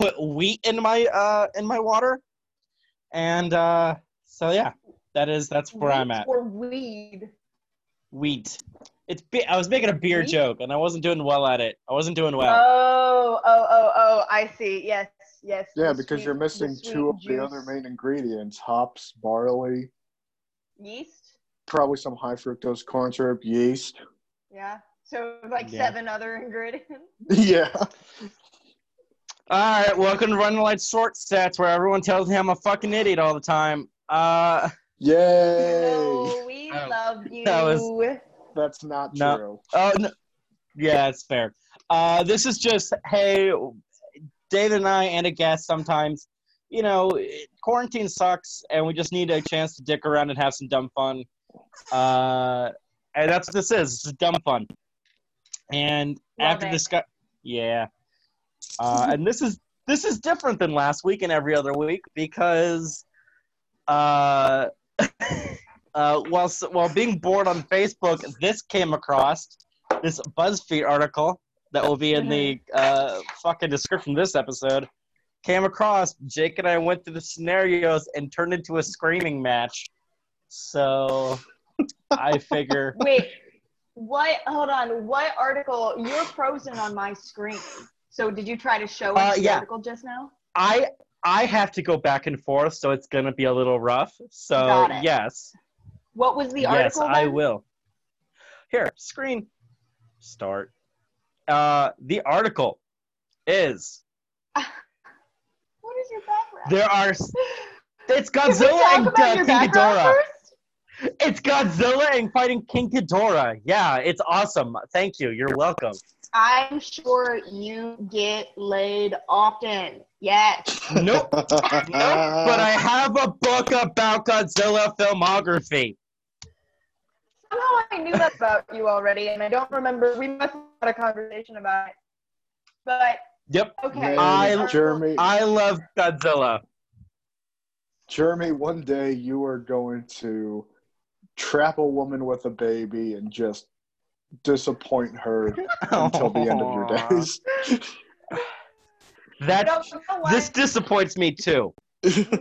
put wheat in my water, and so yeah, that's where I'm at. Or weed. Wheat. I was making a beer joke, and I wasn't doing well at it. I wasn't doing well. Oh! I see. Yes, yes. Yeah, because you're missing two of the other main ingredients: hops, barley, yeast. Probably some high fructose corn syrup, yeast. Yeah. So like 7 other ingredients. Yeah. All right. Welcome to Run The Light Short Sets, where everyone tells me I'm a fucking idiot all the time. Yay! No, we love you. That's not true. Oh, no. Yeah, it's fair. This is just, hey, David and I and a guest sometimes, you know, quarantine sucks, and we just need a chance to dick around and have some dumb fun. And that's what this is. It's just dumb fun. And and this is different than last week and every other week because while being bored on Facebook, this came across this BuzzFeed article that will be in the fucking description of this episode. Came across, Jake and I went through the scenarios and turned into a screaming match. So I figure. Wait, what? Hold on. What article? You're frozen on my screen. So did you try to show us the article just now? I have to go back and forth, so it's gonna be a little rough. So got it. Yes. What was the article? Yes, I will. Here, screen start. The article is. What is your background? It's Godzilla and King Ghidorah. First? It's Godzilla and fighting King Ghidorah. Yeah, it's awesome. Thank you. You're welcome. I'm sure you get laid often. Yes. Nope. But I have a book about Godzilla filmography. Somehow I knew that about you already, and I don't remember. We must have had a conversation about it. But yep. Okay. Jeremy, I love Godzilla. Jeremy, one day you are going to trap a woman with a baby and just disappoint her until the end of your days. This disappoints me too.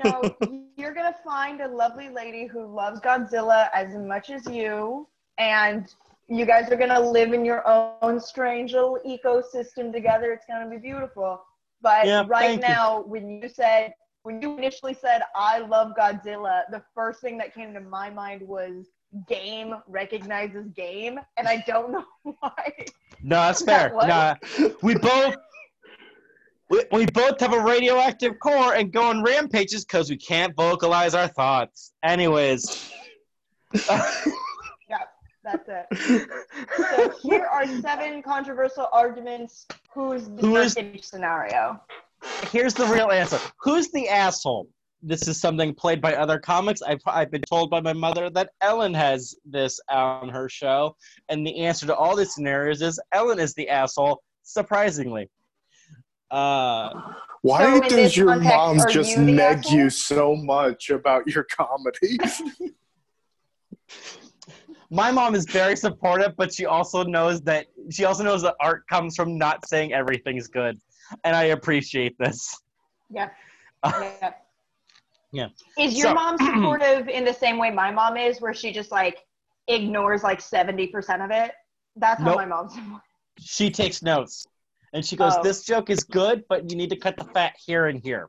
No, you're gonna find a lovely lady who loves Godzilla as much as you, and you guys are gonna live in your own strange little ecosystem together. It's gonna be beautiful. But right now, when you initially said I love Godzilla, the first thing that came to my mind was game recognizes game, and I don't know why. No, that's fair. We both have a radioactive core and go on rampages because we can't vocalize our thoughts. Anyways. Yeah, that's it. So here are 7 controversial arguments. Who is each scenario? Here's the real answer. Who's the asshole? This is something played by other comics. I've been told by my mother that Ellen has this on her show, and the answer to all these scenarios is Ellen is the asshole, surprisingly. Why does your mom just neg you so much about your comedy? My mom is very supportive, but she also knows that art comes from not saying everything's good, and I appreciate this. Yeah. Yeah. Is your mom supportive in the same way my mom is, where she just like ignores like 70% of it? That's how my mom's. She takes notes. And she goes, this joke is good, but you need to cut the fat here and here.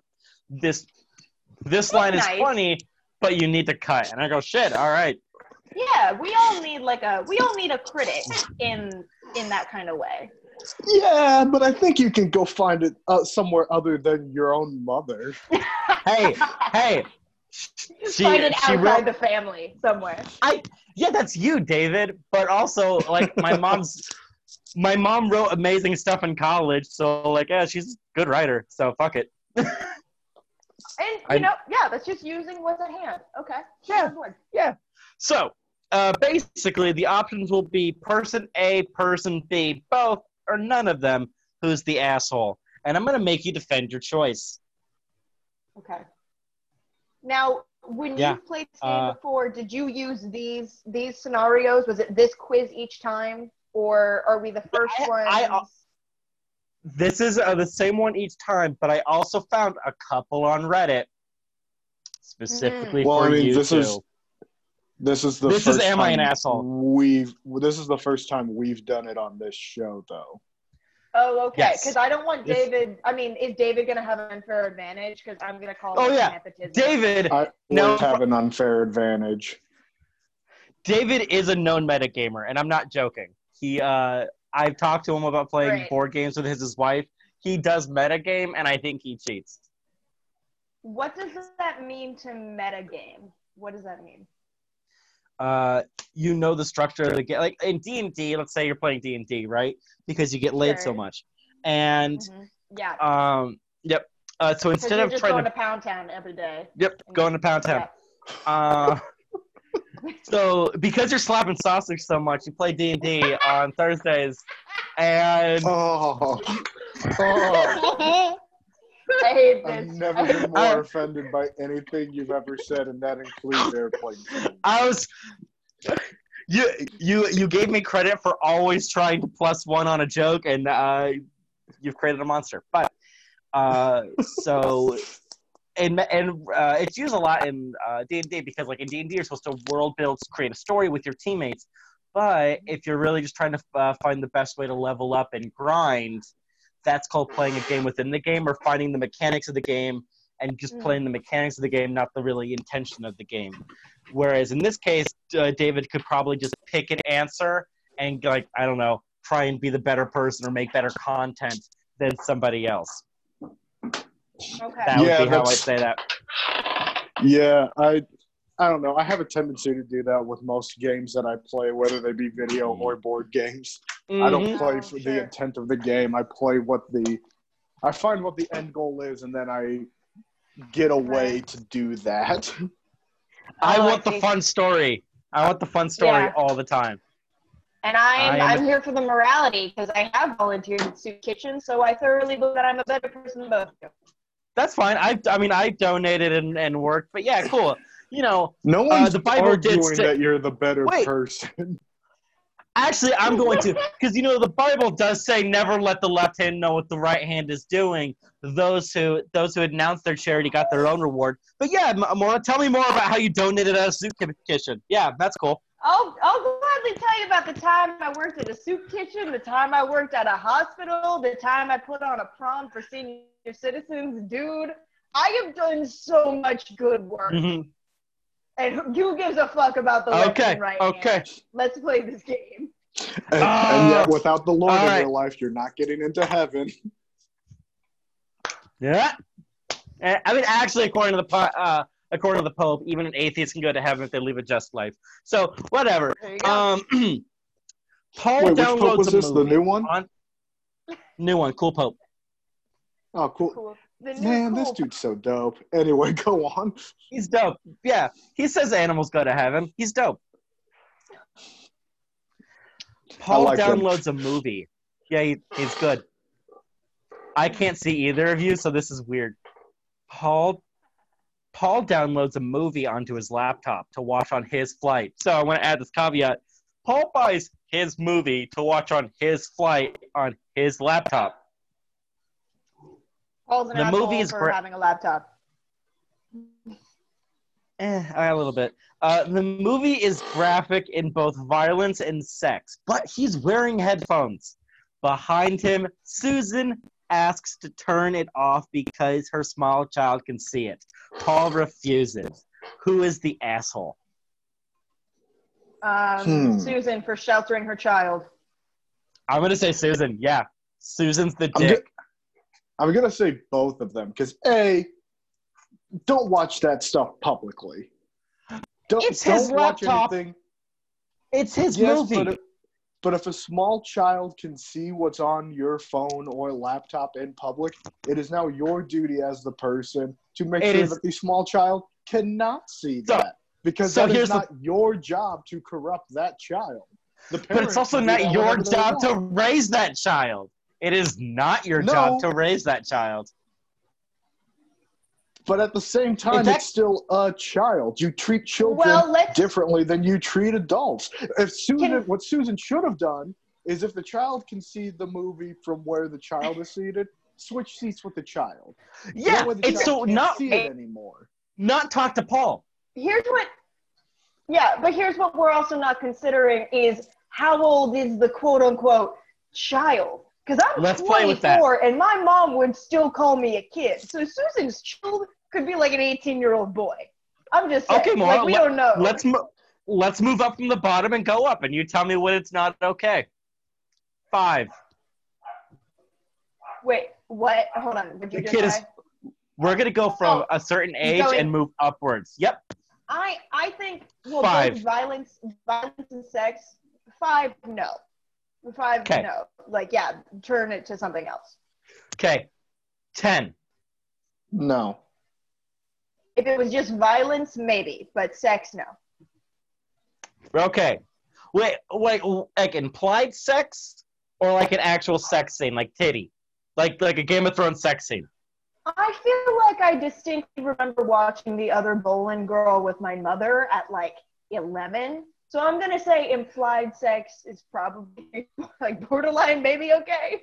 This line is funny, but you need to cut. And I go, shit, all right. Yeah, we all need a critic in that kind of way. Yeah, but I think you can go find it somewhere other than your own mother. Hey. Find it outside the family somewhere. Yeah, that's you, David. But also, like, my mom wrote amazing stuff in college, so like, yeah, she's a good writer, so fuck it. And that's just using what's at hand. Okay. Yeah. So basically the options will be person A, person B, both, or none of them. Who's the asshole? And I'm gonna make you defend your choice. Okay. Now when you played this game before, did you use these scenarios? Was it this quiz each time? Or are we the first ones? This is the same one each time, but I also found a couple on Reddit specifically This is the first time we've done it on this show, though. Oh, okay. Because I don't want David. I mean, is David going to have an unfair advantage? Because I'm going to call it nepotism. David won't have an unfair advantage. David is a known metagamer, and I'm not joking. He, I've talked to him about playing board games with his wife. He does metagame, and I think he cheats. What does that mean to metagame? What does that mean? You know the structure of the game. Like in D&D, let's say you're playing D&D, right? Because you get laid so much. And, so instead of just going to Pound Town every day. Yep, going to Pound Town. So because you're slapping sausage so much, you play D&D on Thursdays. And... I hate this. I've never been more offended by anything you've ever said, and that includes airplane. I was, you gave me credit for always trying to plus one on a joke, and you've created a monster. But so, and it's used a lot in D&D because, like in D&D, you're supposed to world build, create a story with your teammates. But if you're really just trying to find the best way to level up and grind. That's called playing a game within the game, or finding the mechanics of the game and just playing the mechanics of the game, not the really intention of the game. Whereas in this case, David could probably just pick an answer and, like, I don't know, try and be the better person or make better content than somebody else. Okay. That would be how I say that. Yeah, I don't know. I have a tendency to do that with most games that I play, whether they be video or board games. Mm-hmm. I don't play for the intent of the game. I play I find what the end goal is, and then I get a way to do that. I want the fun story all the time. And I'm here for the morality, because I have volunteered at soup kitchen, so I thoroughly believe that I'm a better person than both of you. That's fine. I donated and worked, but yeah, cool. You know, no one's the Bible arguing that you're the better person. Actually, I'm going to, because, you know, the Bible does say never let the left hand know what the right hand is doing. Those who announced their charity got their own reward. But yeah, Maura, tell me more about how you donated at a soup kitchen. Yeah, that's cool. I'll gladly tell you about the time I worked at a soup kitchen, the time I worked at a hospital, the time I put on a prom for senior citizens. Dude, I have done so much good work. Mm-hmm. And who gives a fuck about the hand? Let's play this game. And yet, without the Lord in your life, you're not getting into heaven. Yeah. I mean, actually, according to the Pope, even an atheist can go to heaven if they live a just life. So, whatever. Paul downloads was this, the new one? New one. Cool Pope. Oh, cool. Man, this dude's so dope. Anyway, go on. He's dope. Yeah. He says animals go to heaven. He's dope. Paul downloads a movie. Yeah, he's good. I can't see either of you, so this is weird. Paul downloads a movie onto his laptop to watch on his flight. So I want to add this caveat. Paul buys his movie to watch on his flight on his laptop. The movie is for having a laptop. A little bit. The movie is graphic in both violence and sex, but he's wearing headphones. Behind him, Susan asks to turn it off because her small child can see it. Paul refuses. Who is the asshole? Susan, for sheltering her child. I'm going to say Susan, yeah. Susan's the dick. I'm going to say both of them because, A, don't watch that stuff publicly. Don't watch anything. It's his movie. But if a small child can see what's on your phone or laptop in public, it is now your duty as the person to make sure that the small child cannot see that. Because that is not your job to corrupt that child. But it's also not your job to raise that child. It is not your job to raise that child. But at the same time, it's still a child. You treat children differently than you treat adults. What Susan should have done is if the child can see the movie from where the child is seated, switch seats with the child. Yeah, it's so not see it anymore. Not talk to Paul. Here's what. Yeah, but here's what we're also not considering is how old is the quote unquote child? Because I'm 24 and my mom would still call me a kid. So Susan's child could be like an 18-year-old boy. I'm just saying. Okay, Maura, like, we don't know. Let's move up from the bottom and go up, and you tell me when it's not okay. 5. Wait, what? Hold on. Would you just we're gonna go from a certain age and move upwards. Yep. I think we'll do violence and sex. 5, no. 5, okay. No. Like, yeah, turn it to something else. Okay. 10. No. If it was just violence, maybe, but sex, no. Okay. Wait, like implied sex or like an actual sex scene, like titty? Like a Game of Thrones sex scene? I feel like I distinctly remember watching The Other Boleyn Girl with my mother at like 11. So I'm going to say implied sex is probably like borderline, maybe okay.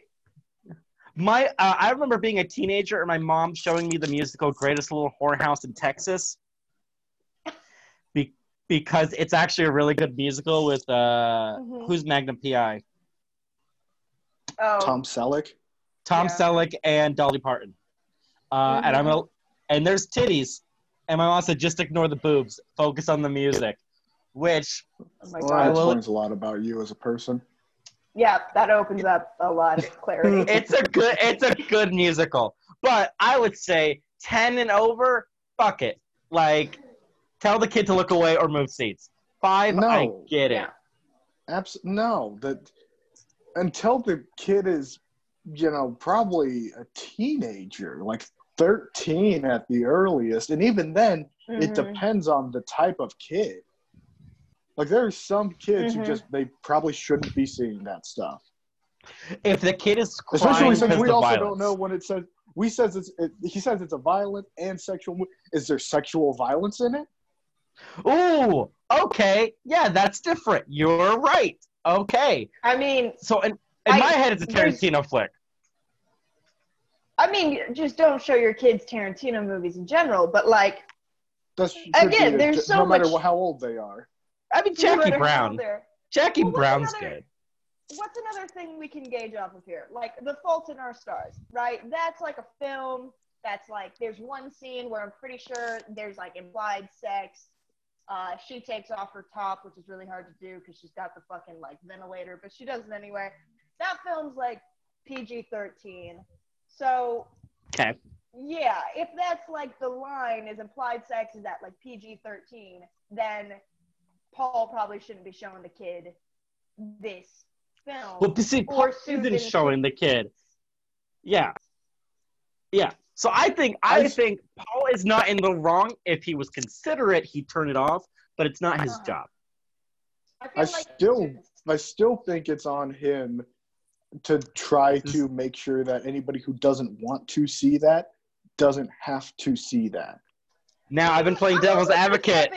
I remember being a teenager and my mom showing me the musical Greatest Little Whorehouse in Texas. Because it's actually a really good musical with, who's Magnum P.I.? Oh. Tom Selleck. Selleck and Dolly Parton. And there's titties. And my mom said, just ignore the boobs. Focus on the music. Which explains a lot about you as a person. Yeah, that opens up a lot of clarity. It's a good musical. But I would say 10 and over, fuck it. Like, tell the kid to look away or move seats. 5, no. I get it. No, that until the kid is, you know, probably a teenager, like 13 at the earliest, and even then, it depends on the type of kid. Like, there are some kids who just they probably shouldn't be seeing that stuff. If the kid is crying, especially since we also don't know when it says. He says it's a violent and sexual movie. Is there sexual violence in it? Ooh, okay. Yeah, that's different. You're right. Okay. I mean, so in my head, it's a Tarantino flick. I mean, just don't show your kids Tarantino movies in general, but like, again, there's so much. No matter how old they are. I mean, Jackie Brown. Brown's good. What's another thing we can gauge off of here? Like, The Fault in Our Stars, right? That's like a film that's like, there's one scene where I'm pretty sure there's like implied sex. She takes off her top, which is really hard to do because she's got the fucking like ventilator, but she does it anyway. That film's like PG-13. So, okay. Yeah, if that's like the line is implied sex is at like PG-13, then Paul probably shouldn't be showing the kid this. Well, see, Paul isn't showing the kid. Yeah. Yeah. So I think Paul is not in the wrong. If he was considerate, he'd turn it off, but it's not his job. I still think it's on him to try to make sure that anybody who doesn't want to see that doesn't have to see that. Now, I've been playing devil's advocate.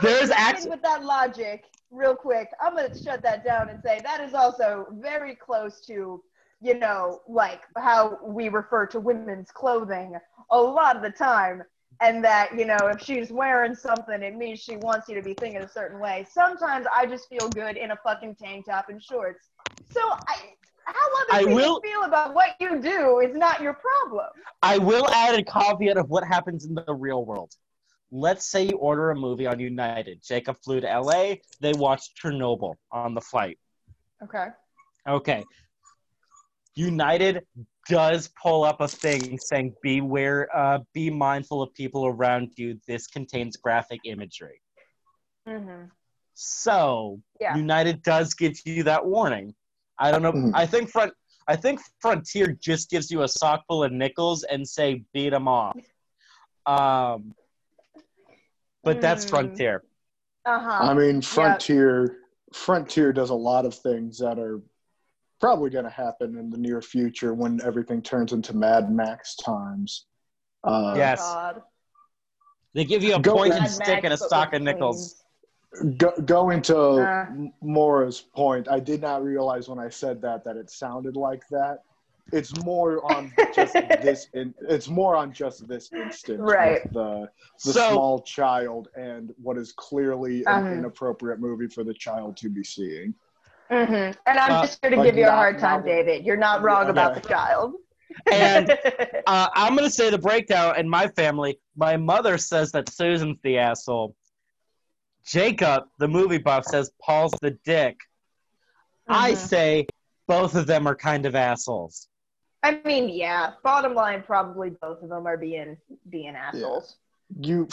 There's actually with that logic. Real quick, I'm going to shut that down and say that is also very close to, you know, like how we refer to women's clothing a lot of the time. And that, you know, if she's wearing something, it means she wants you to be thinking a certain way. Sometimes I just feel good in a fucking tank top and shorts. So how other people feel about what you do is not your problem. I will add a caveat of what happens in the real world. Let's say you order a movie on United. Jacob flew to LA. They watched Chernobyl on the flight. Okay. Okay. United does pull up a thing saying, beware, be mindful of people around you. This contains graphic imagery. So, yeah. United does give you that warning. I don't know. I think Frontier just gives you a sock full of nickels and say, beat them off. But that's Frontier. I mean, Frontier does a lot of things that are probably going to happen in the near future when everything turns into Mad Max times. Yes. God. They give you a point and stick Max, and a sock of nickels. Going to Maura's point, I did not realize when I said that it sounded like that. It's more on just this. It's more on just this instance, right? With the small child and what is clearly an inappropriate movie for the child to be seeing. Mm-hmm. And I'm just here to give you a hard time, David. You're not wrong about the child. And I'm going to say the breakdown in my family. My mother says that Susan's the asshole. Jacob, the movie buff, says Paul's the dick. Mm-hmm. I say both of them are kind of assholes. I mean, yeah. Bottom line, probably both of them are being assholes. Yeah.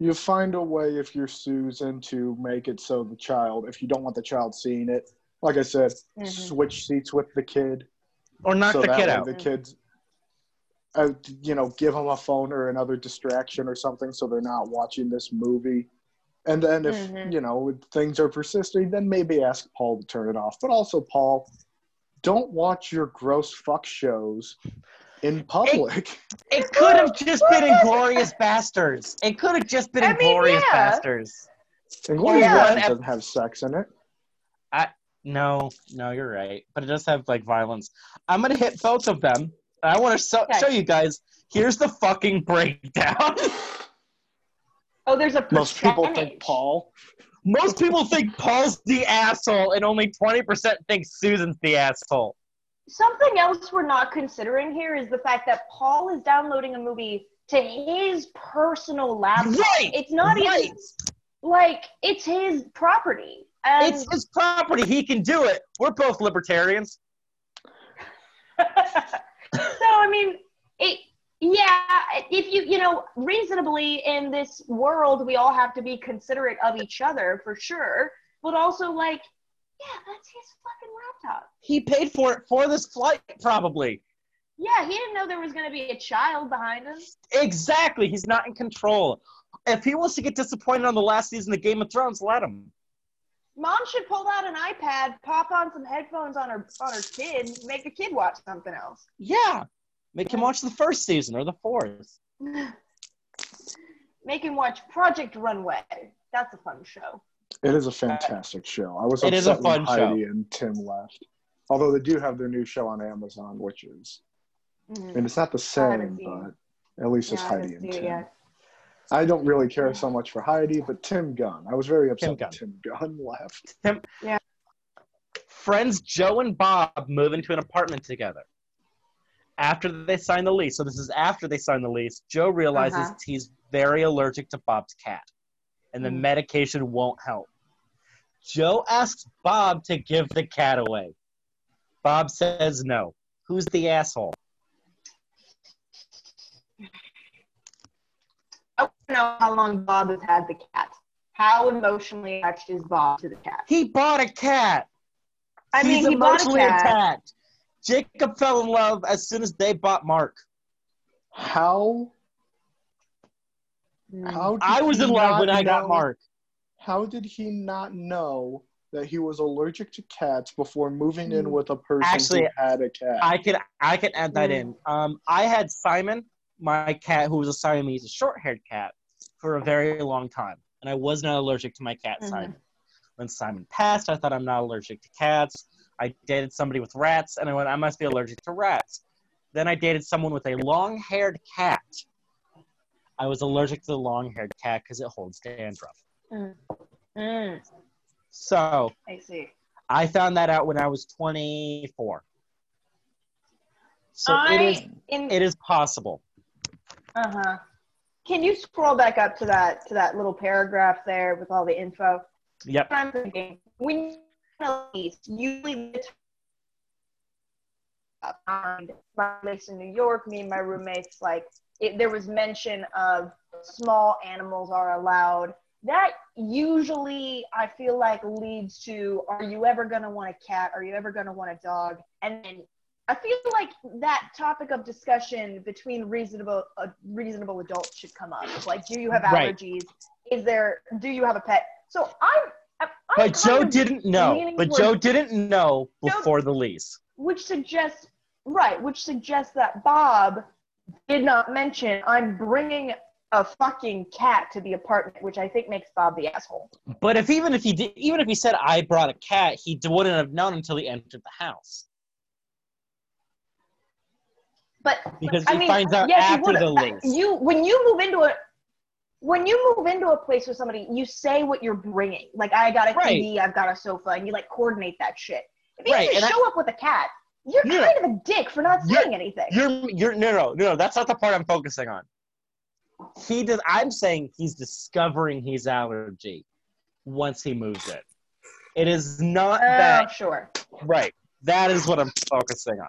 You find a way, if you're Susan, to make it so the child, if you don't want the child seeing it, like I said, switch seats with the kid. Or knock the kid out. The kids, give them a phone or another distraction or something so they're not watching this movie. And then if, things are persisting, then maybe ask Paul to turn it off. But also, Paul, don't watch your gross fuck shows in public. It could have just been Inglorious Bastards. It could have just been Inglorious Bastards. Inglorious Bastards doesn't have sex in it. No, you're right. But it does have, violence. I'm going to hit both of them. I want to show you guys. Here's the fucking breakdown. Oh, there's a percentage. Most people think Paul's the asshole, and only 20% think Susan's the asshole. Something else we're not considering here is the fact that Paul is downloading a movie to his personal laptop. Right! It's not even, it's his property. And it's his property. He can do it. We're both libertarians. Yeah, if you reasonably in this world, we all have to be considerate of each other for sure. But also, that's his fucking laptop. He paid for it for this flight, probably. Yeah, he didn't know there was going to be a child behind him. Exactly. He's not in control. If he wants to get disappointed on the last season of Game of Thrones, let him. Mom should pull out an iPad, pop on some headphones on her kid, make the kid watch something else. Yeah. Make him watch the first season or the fourth. Make him watch Project Runway. That's a fun show. It is a fantastic show. I was upset when Heidi and Tim left. Although they do have their new show on Amazon, which is... And it's not the same, but at least it's Heidi and Tim. Yet. I don't really care so much for Heidi, but Tim Gunn. I was very upset that Tim Gunn left. Friends Joe and Bob move into an apartment together. After they sign the lease, so this is after they sign the lease, Joe realizes he's very allergic to Bob's cat, and the medication won't help. Joe asks Bob to give the cat away. Bob says no. Who's the asshole? I want to know how long Bob has had the cat. How emotionally attached is Bob to the cat? He bought a cat. He bought a cat. Attached. Jacob fell in love as soon as they bought Mark. How I was in love when I got Mark. How did he not know that he was allergic to cats before moving in with a person who had a cat? I can add that in. I had Simon, my cat, who was a Siamese, a short-haired cat, for a very long time, and I was not allergic to my cat Simon. When Simon passed, I thought I'm not allergic to cats. I dated somebody with rats, and I went, I must be allergic to rats. Then I dated someone with a long-haired cat. I was allergic to the long-haired cat because it holds dandruff. So, I see. I found that out when I was 24. So it is possible. Can you scroll back up to that little paragraph there with all the info? Yep. I'm thinking, usually my place in New York, me and my roommates, there was mention of small animals are allowed. That usually, I feel like, leads to, are you ever going to want a cat? Are you ever going to want a dog? And then I feel like that topic of discussion between reasonable adults should come up. Do you have allergies? Right. Do you have a pet? So But Joe didn't know. Joe didn't know before the lease. Which suggests that Bob did not mention, I'm bringing a fucking cat to the apartment, which I think makes Bob the asshole. But if even if he did, even if he said I brought a cat, he wouldn't have known until he entered the house. But because he finds out after the lease. When you move into a place with somebody, you say what you're bringing. Like, I got a TV, I've got a sofa, and you like coordinate that shit. If you just show up with a cat, you're kind of a dick for not saying anything. No, that's not the part I'm focusing on. I'm saying he's discovering his allergy once he moves in. It is not that. Sure. Right. That is what I'm focusing on.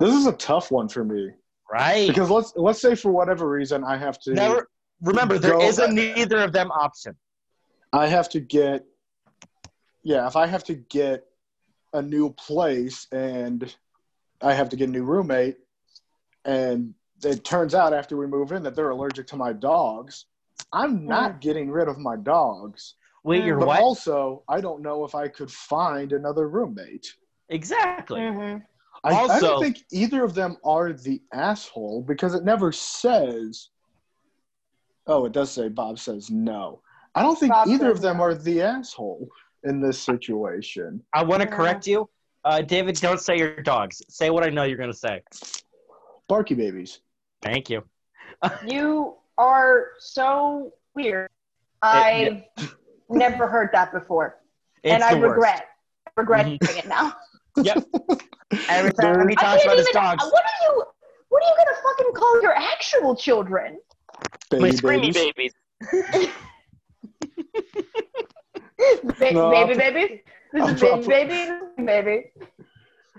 This is a tough one for me. Right. Because let's say for whatever reason I have to there isn't neither of them option. I have to get if I have to get a new place and I have to get a new roommate and it turns out after we move in that they're allergic to my dogs, I'm not getting rid of my dogs. Wait, your what? But also, I don't know if I could find another roommate. Exactly. Mm-hmm. I don't think either of them are the asshole because it never says. Oh, it does say Bob says no. I don't think either of them are the asshole in this situation. I want to correct you. David, don't say your dogs. Say what I know you're going to say. Barky babies. Thank you. You are so weird. I've never heard that before. It's and I regret doing it now. Yep. Every time he talks about his dogs. What are you gonna fucking call your actual children? Baby babies. Baby. This is baby.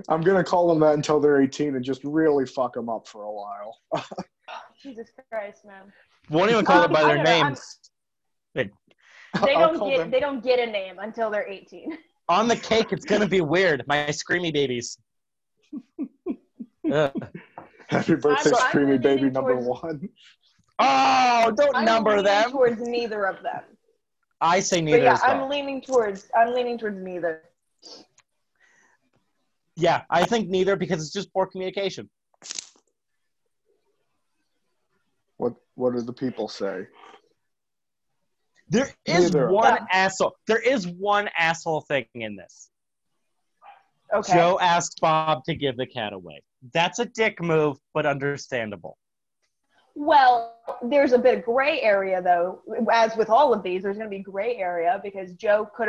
I'm gonna call them that until they're 18 and just really fuck them up for a while. Jesus Christ, man. Won't even call them by their names. They don't get a name until they're 18. On the cake, it's going to be weird. My screamy babies. Happy birthday, screamy baby number one. Oh, don't number them. I'm leaning towards neither of them. I say neither. But yeah, I'm leaning towards neither. Yeah, I think neither because it's just poor communication. What do the people say? There is one asshole. There is one asshole thing in this. Okay. Joe asked Bob to give the cat away. That's a dick move, but understandable. Well, there's a bit of gray area, though. As with all of these, there's going to be gray area because Joe could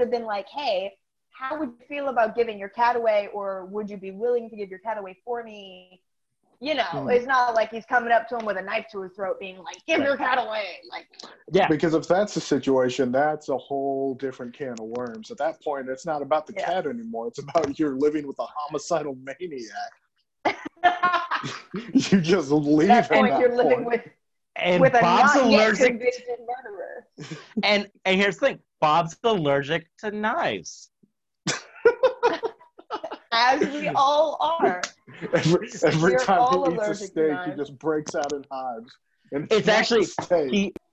have been like, hey, how would you feel about giving your cat away, or would you be willing to give your cat away for me? You know, it's not like he's coming up to him with a knife to his throat being like, give your cat away. Like, yeah. Because if that's the situation, that's a whole different can of worms. At that point, it's not about the cat anymore. It's about you're living with a homicidal maniac. You just leave at that point. You're living with a not-yet-convicted murderer. And here's the thing. Bob's allergic to knives. As we all are. Every time he eats a steak, he just breaks out in hives. And it's actually,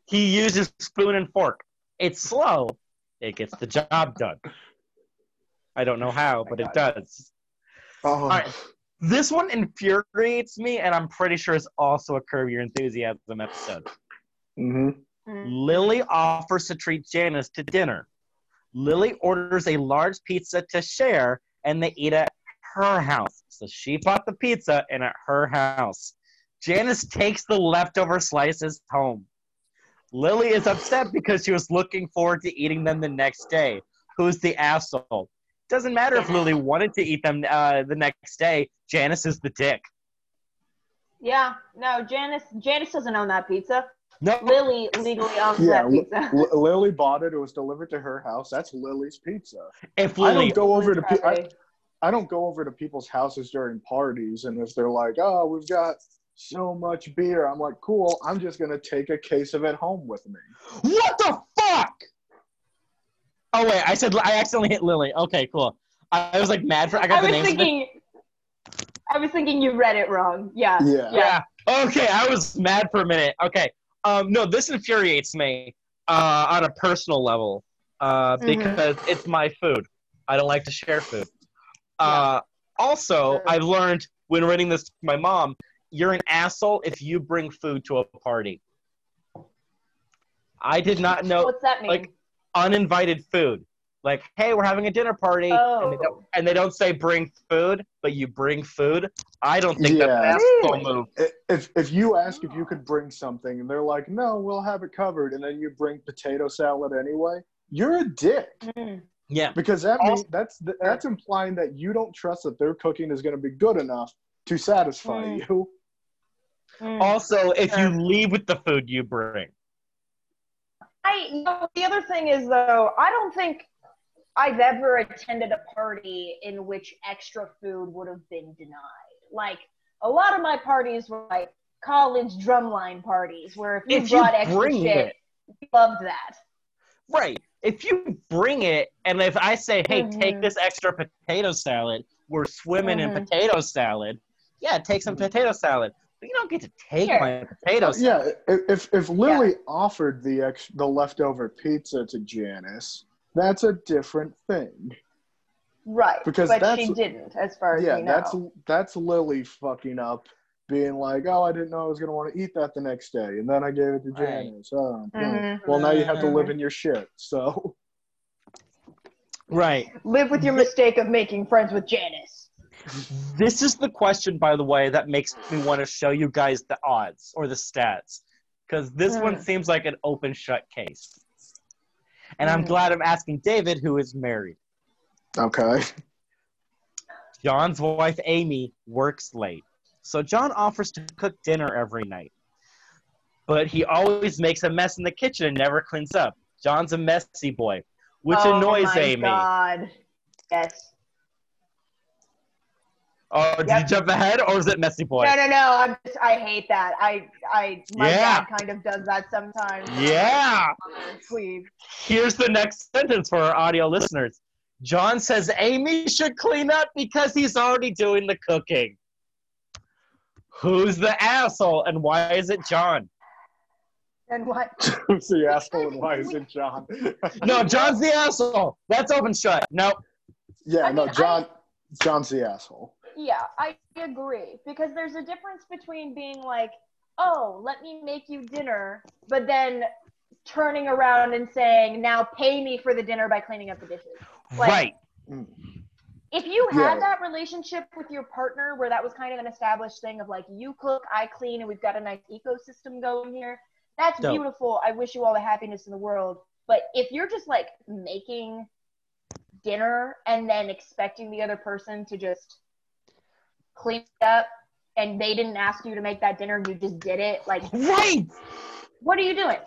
he uses spoon and fork. It's slow. It gets the job done. I don't know how, but it does. Oh. All right. This one infuriates me, and I'm pretty sure it's also a Curb Your Enthusiasm episode. Mm-hmm. Lily offers to treat Janice to dinner. Lily orders a large pizza to share, and they eat at her house. So she bought the pizza and at her house. Janice takes the leftover slices home. Lily is upset because she was looking forward to eating them the next day. Who's the asshole? Doesn't matter if Lily wanted to eat them the next day. Janice is the dick. Yeah, no, Janice doesn't own that pizza. No. Lily legally owns that pizza. Lily bought it. It was delivered to her house. That's Lily's pizza. If Lily, I don't go over to people's houses during parties, and if they're like, "Oh, we've got so much beer," I'm like, "Cool, I'm just gonna take a case of it home with me." What the fuck? Oh wait, I accidentally hit Lily. Okay, cool. I was like mad for. I was thinking you read it wrong. Yeah. Okay, I was mad for a minute. Okay. No, this infuriates me on a personal level because it's my food. I don't like to share food. Also, I've learned when reading this to my mom, you're an asshole if you bring food to a party. I did not know. What's that mean? Like, uninvited food. Like, hey, we're having a dinner party. Oh. And they don't say bring food, but you bring food. I don't think that's an asshole move. If you ask if you could bring something and they're like, no, we'll have it covered, and then you bring potato salad anyway, you're a dick. Mm. Yeah. Because that means, that's implying that you don't trust that their cooking is going to be good enough to satisfy you. Mm. Also, if you leave with the food you bring. You know, the other thing is, though, I don't think I've ever attended a party in which extra food would have been denied. Like, a lot of my parties were like college drumline parties where if you brought extra shit, we loved that. Right. If you bring it, and if I say, hey, take this extra potato salad, we're swimming in potato salad. Yeah, take some potato salad. But you don't get to take my potato salad. Yeah, if Lily offered the leftover pizza to Janice, that's a different thing. Right, because she didn't, as far as we know. Yeah, that's Lily fucking up, being like, oh, I didn't know I was going to want to eat that the next day, and then I gave it to Janice. Right. Oh, well, now you have to live in your shit, so. Right. Live with your mistake of making friends with Janice. This is the question, by the way, that makes me want to show you guys the odds or the stats, because this one seems like an open-shut case. And I'm glad I'm asking David, who is married. Okay. John's wife, Amy, works late. So John offers to cook dinner every night. But he always makes a mess in the kitchen and never cleans up. John's a messy boy, which annoys Amy. Oh, my God. Yes. Oh, did you jump ahead, or was it messy boy? No. I hate that. My dad kind of does that sometimes. Yeah. Please. Here's the next sentence for our audio listeners. John says Amy should clean up because he's already doing the cooking. Who's the asshole, and why is it John? And what? Who's the asshole, and why is it John? No, John's the asshole. That's open shut. Nope. Yeah, John's the asshole. Yeah, I agree, because there's a difference between being like, oh, let me make you dinner, but then turning around and saying, now pay me for the dinner by cleaning up the dishes. Like, right. If you had that relationship with your partner where that was kind of an established thing of like, you cook, I clean, and we've got a nice ecosystem going here, that's beautiful. I wish you all the happiness in the world. But if you're just like making dinner and then expecting the other person to just clean it up, and they didn't ask you to make that dinner, you just did it, like, right, what are you doing?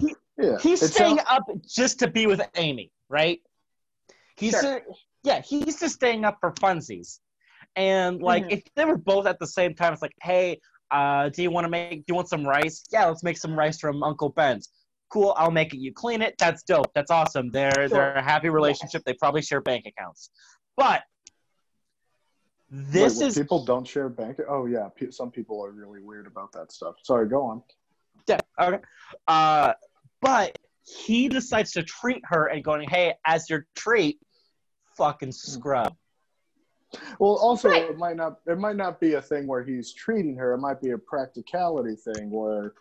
He's staying up just to be with Amy, right? He's just staying up for funsies. And like, if they were both at the same time, it's like, hey, do you want some rice? Yeah, let's make some rice from Uncle Ben's. Cool, I'll make it, you clean it. That's dope, that's awesome. They're a happy relationship. They probably share bank accounts. But this is, people don't share bank. Oh yeah, some people are really weird about that stuff. Sorry, go on. Yeah. Okay. But he decides to treat her and going, hey, as your treat, fucking scrub. Well, also it might not be a thing where he's treating her. It might be a practicality thing where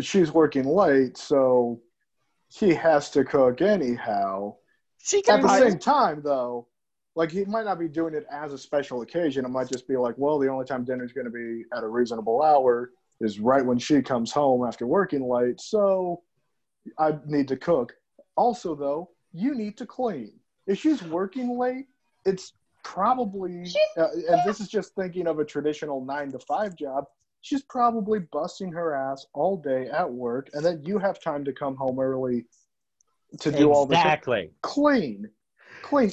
she's working late, so he has to cook anyhow. At the same time, though. Like, he might not be doing it as a special occasion. It might just be like, well, the only time dinner's going to be at a reasonable hour is right when she comes home after working late, so I need to cook. Also, though, you need to clean. If she's working late, it's probably, and this is just thinking of a traditional 9-to-5 job, she's probably busting her ass all day at work, and then you have time to come home early to do all the clean.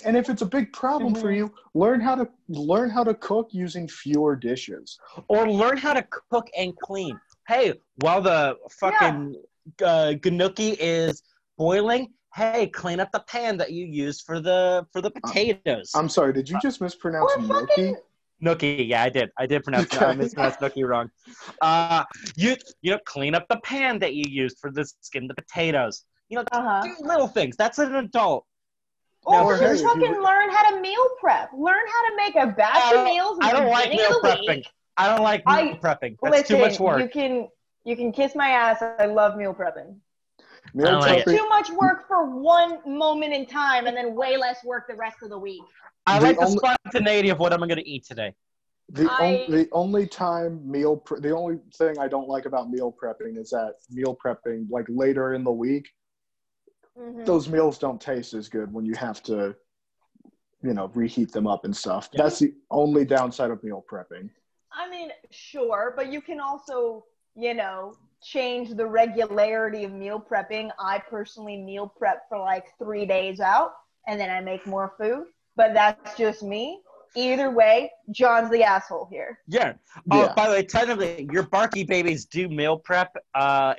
And if it's a big problem for you, learn how to cook using fewer dishes, or learn how to cook and clean. Hey, while the fucking gnocchi is boiling, hey, clean up the pan that you used for the potatoes. I'm sorry, did you just mispronounce gnocchi? Gnocchi, yeah, I did pronounce it. I mispronounced gnocchi wrong. You know, clean up the pan that you used for the skin the potatoes. You know, do little things. That's an adult. Or just fucking learn how to meal prep. Learn how to make a batch of meals. I don't like meal prepping. I don't like meal prepping. That's too much work. You can kiss my ass. I love meal prepping. Meal prepping. It's too much work for one moment in time, and then way less work the rest of the week. I like the spontaneity of what I'm going to eat today. The only thing I don't like about meal prepping is that meal prepping, like later in the week, mm-hmm. those meals don't taste as good when you have to, you know, reheat them up and stuff. Yeah. That's the only downside of meal prepping. I mean, sure, but you can also, you know, change the regularity of meal prepping. I personally meal prep for like 3 days out, and then I make more food, but that's just me. Either way, John's the asshole here. Yeah. By the way, technically, your barky babies do meal prep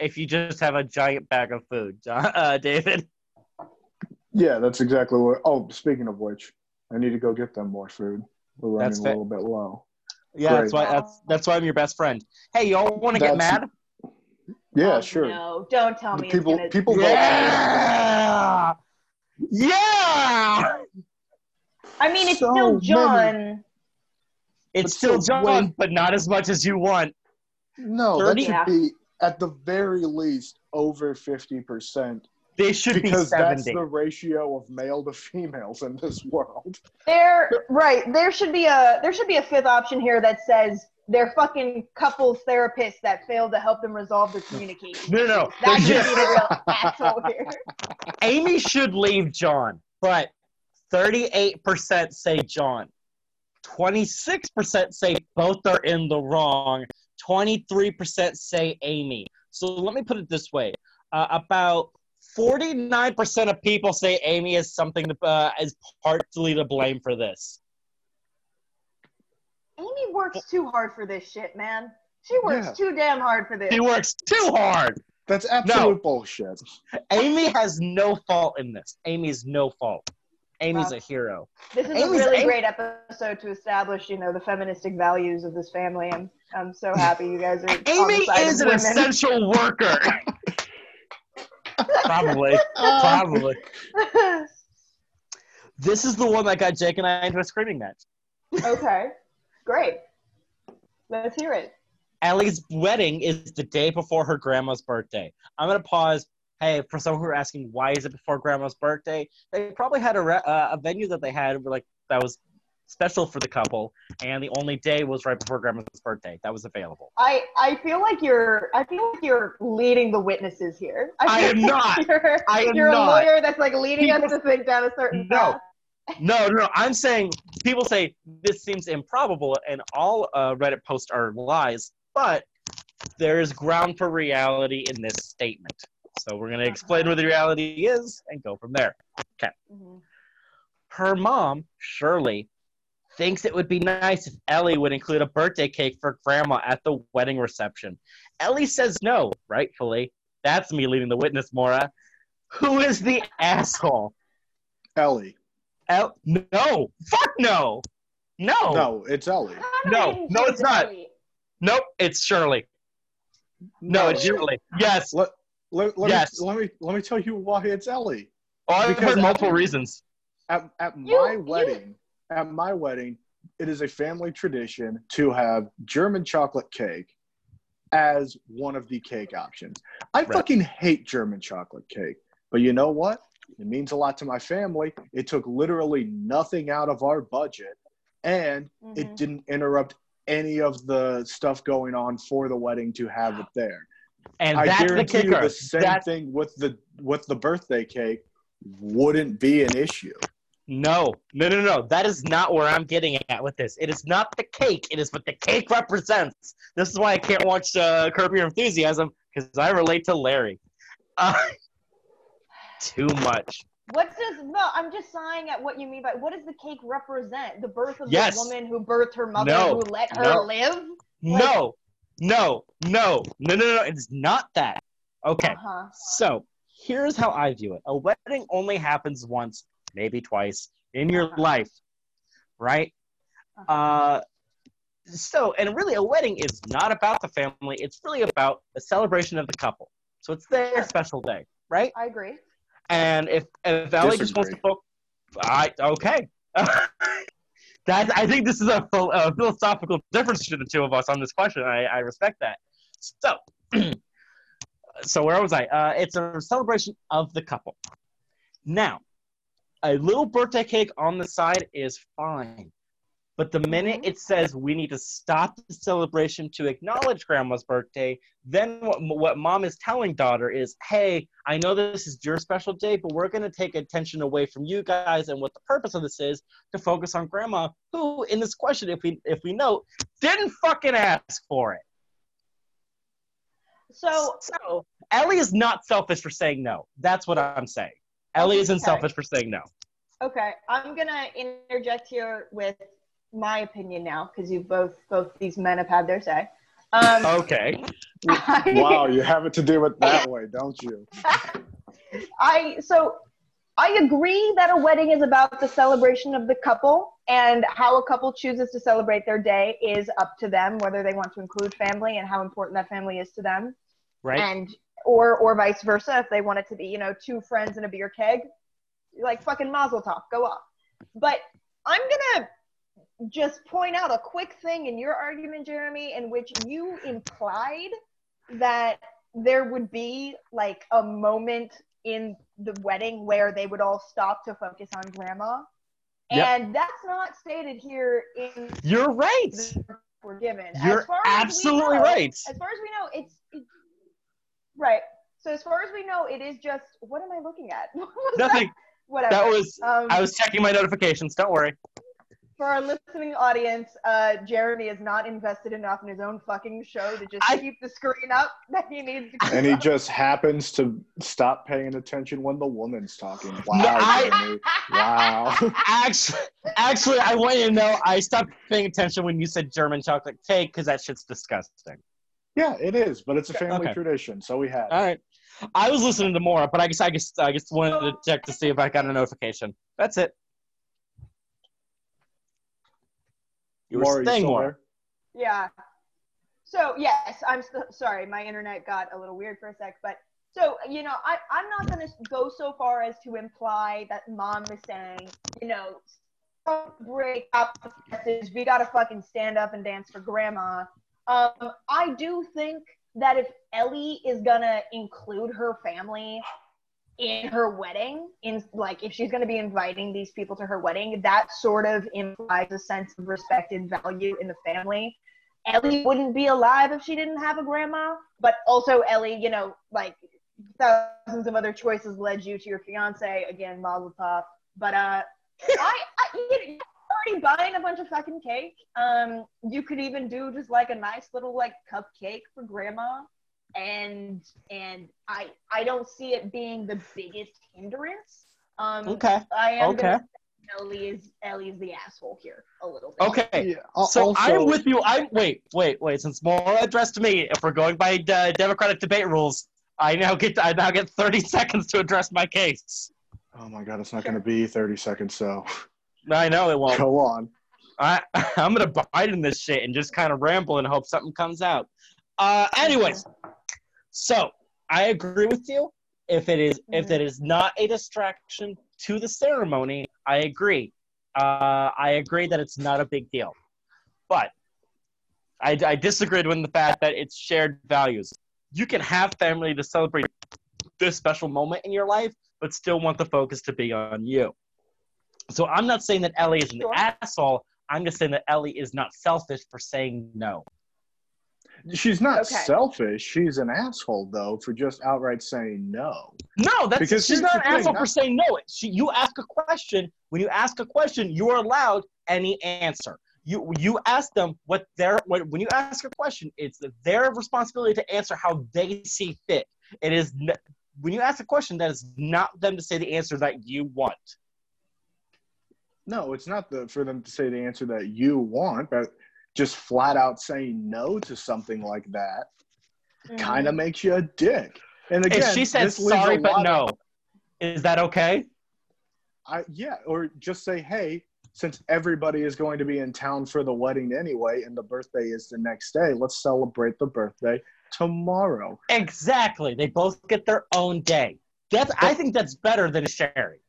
if you just have a giant bag of food, David. Yeah, that's exactly what – oh, speaking of which, I need to go get them more food. We're running a little bit low. Yeah, that's why I'm your best friend. Hey, y'all want to get mad? Yeah, sure. No, don't tell me. Yeah! Yeah! I mean, it's still John. It's still John, but not as much as you want. No, that should be, at the very least, over 50%. They should be 70. Because that's the ratio of male to females in this world. Right. There should be a fifth option here that says they're fucking couples therapists that failed to help them resolve their communication. No. That should be the real asshole here. Amy should leave John, but... 38% say John. 26% say both are in the wrong. 23% say Amy. So let me put it this way. About 49% of people say Amy is something that is partly to blame for this. Amy works too hard for this shit, man. She works too damn hard for this. She works too hard. That's absolute bullshit. Amy has no fault in this. Amy's no fault. Amy's a hero. This is a really great episode to establish, you know, the feministic values of this family. I'm so happy you guys are. Amy is an essential worker. Probably. This is the one that got Jake and I into a screaming match. Okay, great. Let's hear it. Ellie's wedding is the day before her grandma's birthday. I'm gonna pause. Hey, for some who are asking, why is it before grandma's birthday? They probably had a venue that they had like that was special for the couple, and the only day was right before grandma's birthday that was available. I feel like you're leading the witnesses here. I am not. You're a lawyer that's like leading us to think down a certain path. No. I'm saying people say this seems improbable, and all Reddit posts are lies, but there is ground for reality in this statement. So we're going to explain what the reality is and go from there. Okay. Mm-hmm. Her mom, Shirley, thinks it would be nice if Ellie would include a birthday cake for grandma at the wedding reception. Ellie says no, rightfully. That's me leading the witness, Maura. Who is the asshole? Ellie. No. Fuck no. No. No, it's Ellie. No, it's not. Ellie. Nope, it's Shirley. No, it's Shirley. Yes. Let me tell you why it's Ellie. Oh, I've heard multiple reasons. At my wedding, it is a family tradition to have German chocolate cake as one of the cake options. I fucking hate German chocolate cake, but you know what? It means a lot to my family. It took literally nothing out of our budget, and it didn't interrupt any of the stuff going on for the wedding to have it there. And I guarantee you the same thing with the birthday cake wouldn't be an issue. No. That is not where I'm getting at with this. It is not the cake. It is what the cake represents. This is why I can't watch Curb Your Enthusiasm, because I relate to Larry. Too much. I'm just sighing at what you mean by, what does the cake represent? The birth of the woman who birthed her mother who let her live? Like, No, it's not that. Okay, so here's how I view it. A wedding only happens once, maybe twice, in your life, right? And really a wedding is not about the family. It's really about the celebration of the couple. So it's their special day, right? I agree. And if Ellie just wants to focus, okay. That I think this is a philosophical difference to the two of us on this question. I respect that. So, so where was I? It's a celebration of the couple. Now, a little birthday cake on the side is fine. But the minute it says we need to stop the celebration to acknowledge grandma's birthday, then what mom is telling daughter is, hey, I know this is your special day, but we're going to take attention away from you guys and what the purpose of this is to focus on grandma, who in this question, if we note, didn't fucking ask for it. So Ellie is not selfish for saying no. That's what I'm saying. Ellie isn't selfish for saying no. Okay, I'm going to interject here with my opinion now, because you both these men have had their say. Okay. Wow, you have it to do it that way, don't you? I agree that a wedding is about the celebration of the couple, and how a couple chooses to celebrate their day is up to them, whether they want to include family and how important that family is to them. Right. And or vice versa, if they want it to be, you know, two friends and a beer keg, like fucking mazel tov, go off. But I'm gonna just point out a quick thing in your argument, Jeremy, in which you implied that there would be like a moment in the wedding where they would all stop to focus on grandma. Yep. And that's not stated here in You're right. We're given. You're absolutely right. As far as we know, it's right. So as far as we know, it is just, what am I looking at? Nothing. That? Whatever. That was I was checking my notifications, don't worry. For our listening audience, Jeremy is not invested enough in his own fucking show to just keep the screen up that he needs to keep And he up. Just happens to stop paying attention when the woman's talking. Wow, no, Jeremy. Wow. Actually, I want you to know, I stopped paying attention when you said German chocolate cake because that shit's disgusting. Yeah, it is, but it's a family tradition, so we have it. All right. I was listening to Maura, but I guess wanted to check to see if I got a notification. That's it. You were staying more. Yeah. So, yes, I'm sorry. My internet got a little weird for a sec. But, so, you know, I'm not going to go so far as to imply that mom is saying, you know, break up the message. We got to fucking stand up and dance for grandma. I do think that if Ellie is going to include her family in her wedding, in like if she's going to be inviting these people to her wedding, that sort of implies a sense of respect and value in the family. Ellie wouldn't be alive if she didn't have a grandma, but also Ellie, you know, like thousands of other choices led you to your fiance, again, mazel tov. But you're already buying a bunch of fucking cake. You could even do just like a nice little like cupcake for grandma. And I don't see it being the biggest hindrance. Okay. I am okay. Ellie's the asshole here a little bit. Okay. Yeah. So also, I'm with you. Wait. Since Maura addressed me, if we're going by Democratic debate rules, I now get 30 seconds to address my case. Oh my God, it's not going to be 30 seconds. So. I know it won't. Go on. I'm going to bite in this shit and just kind of ramble and hope something comes out. Anyways. So, I agree with you. If it is not a distraction to the ceremony, I agree. I agree that it's not a big deal. But I disagreed with the fact that it's shared values. You can have family to celebrate this special moment in your life, but still want the focus to be on you. So I'm not saying that Ellie is an asshole. I'm just saying that Ellie is not selfish for saying no. She's not selfish. She's an asshole, though, for just outright saying no. No, that's because she's not an asshole for saying no. You ask a question. When you ask a question, you are allowed any answer. You ask them when you ask a question, it's their responsibility to answer how they see fit. It is when you ask a question, that is not them to say the answer that you want. No, it's not for them to say the answer that you want, but just flat out saying no to something like that kind of makes you a dick. And again, if she says sorry but no, is that okay? Yeah, or just say, hey, since everybody is going to be in town for the wedding anyway and the birthday is the next day, let's celebrate the birthday tomorrow. Exactly. They both get their own day. I think that's better than sharing.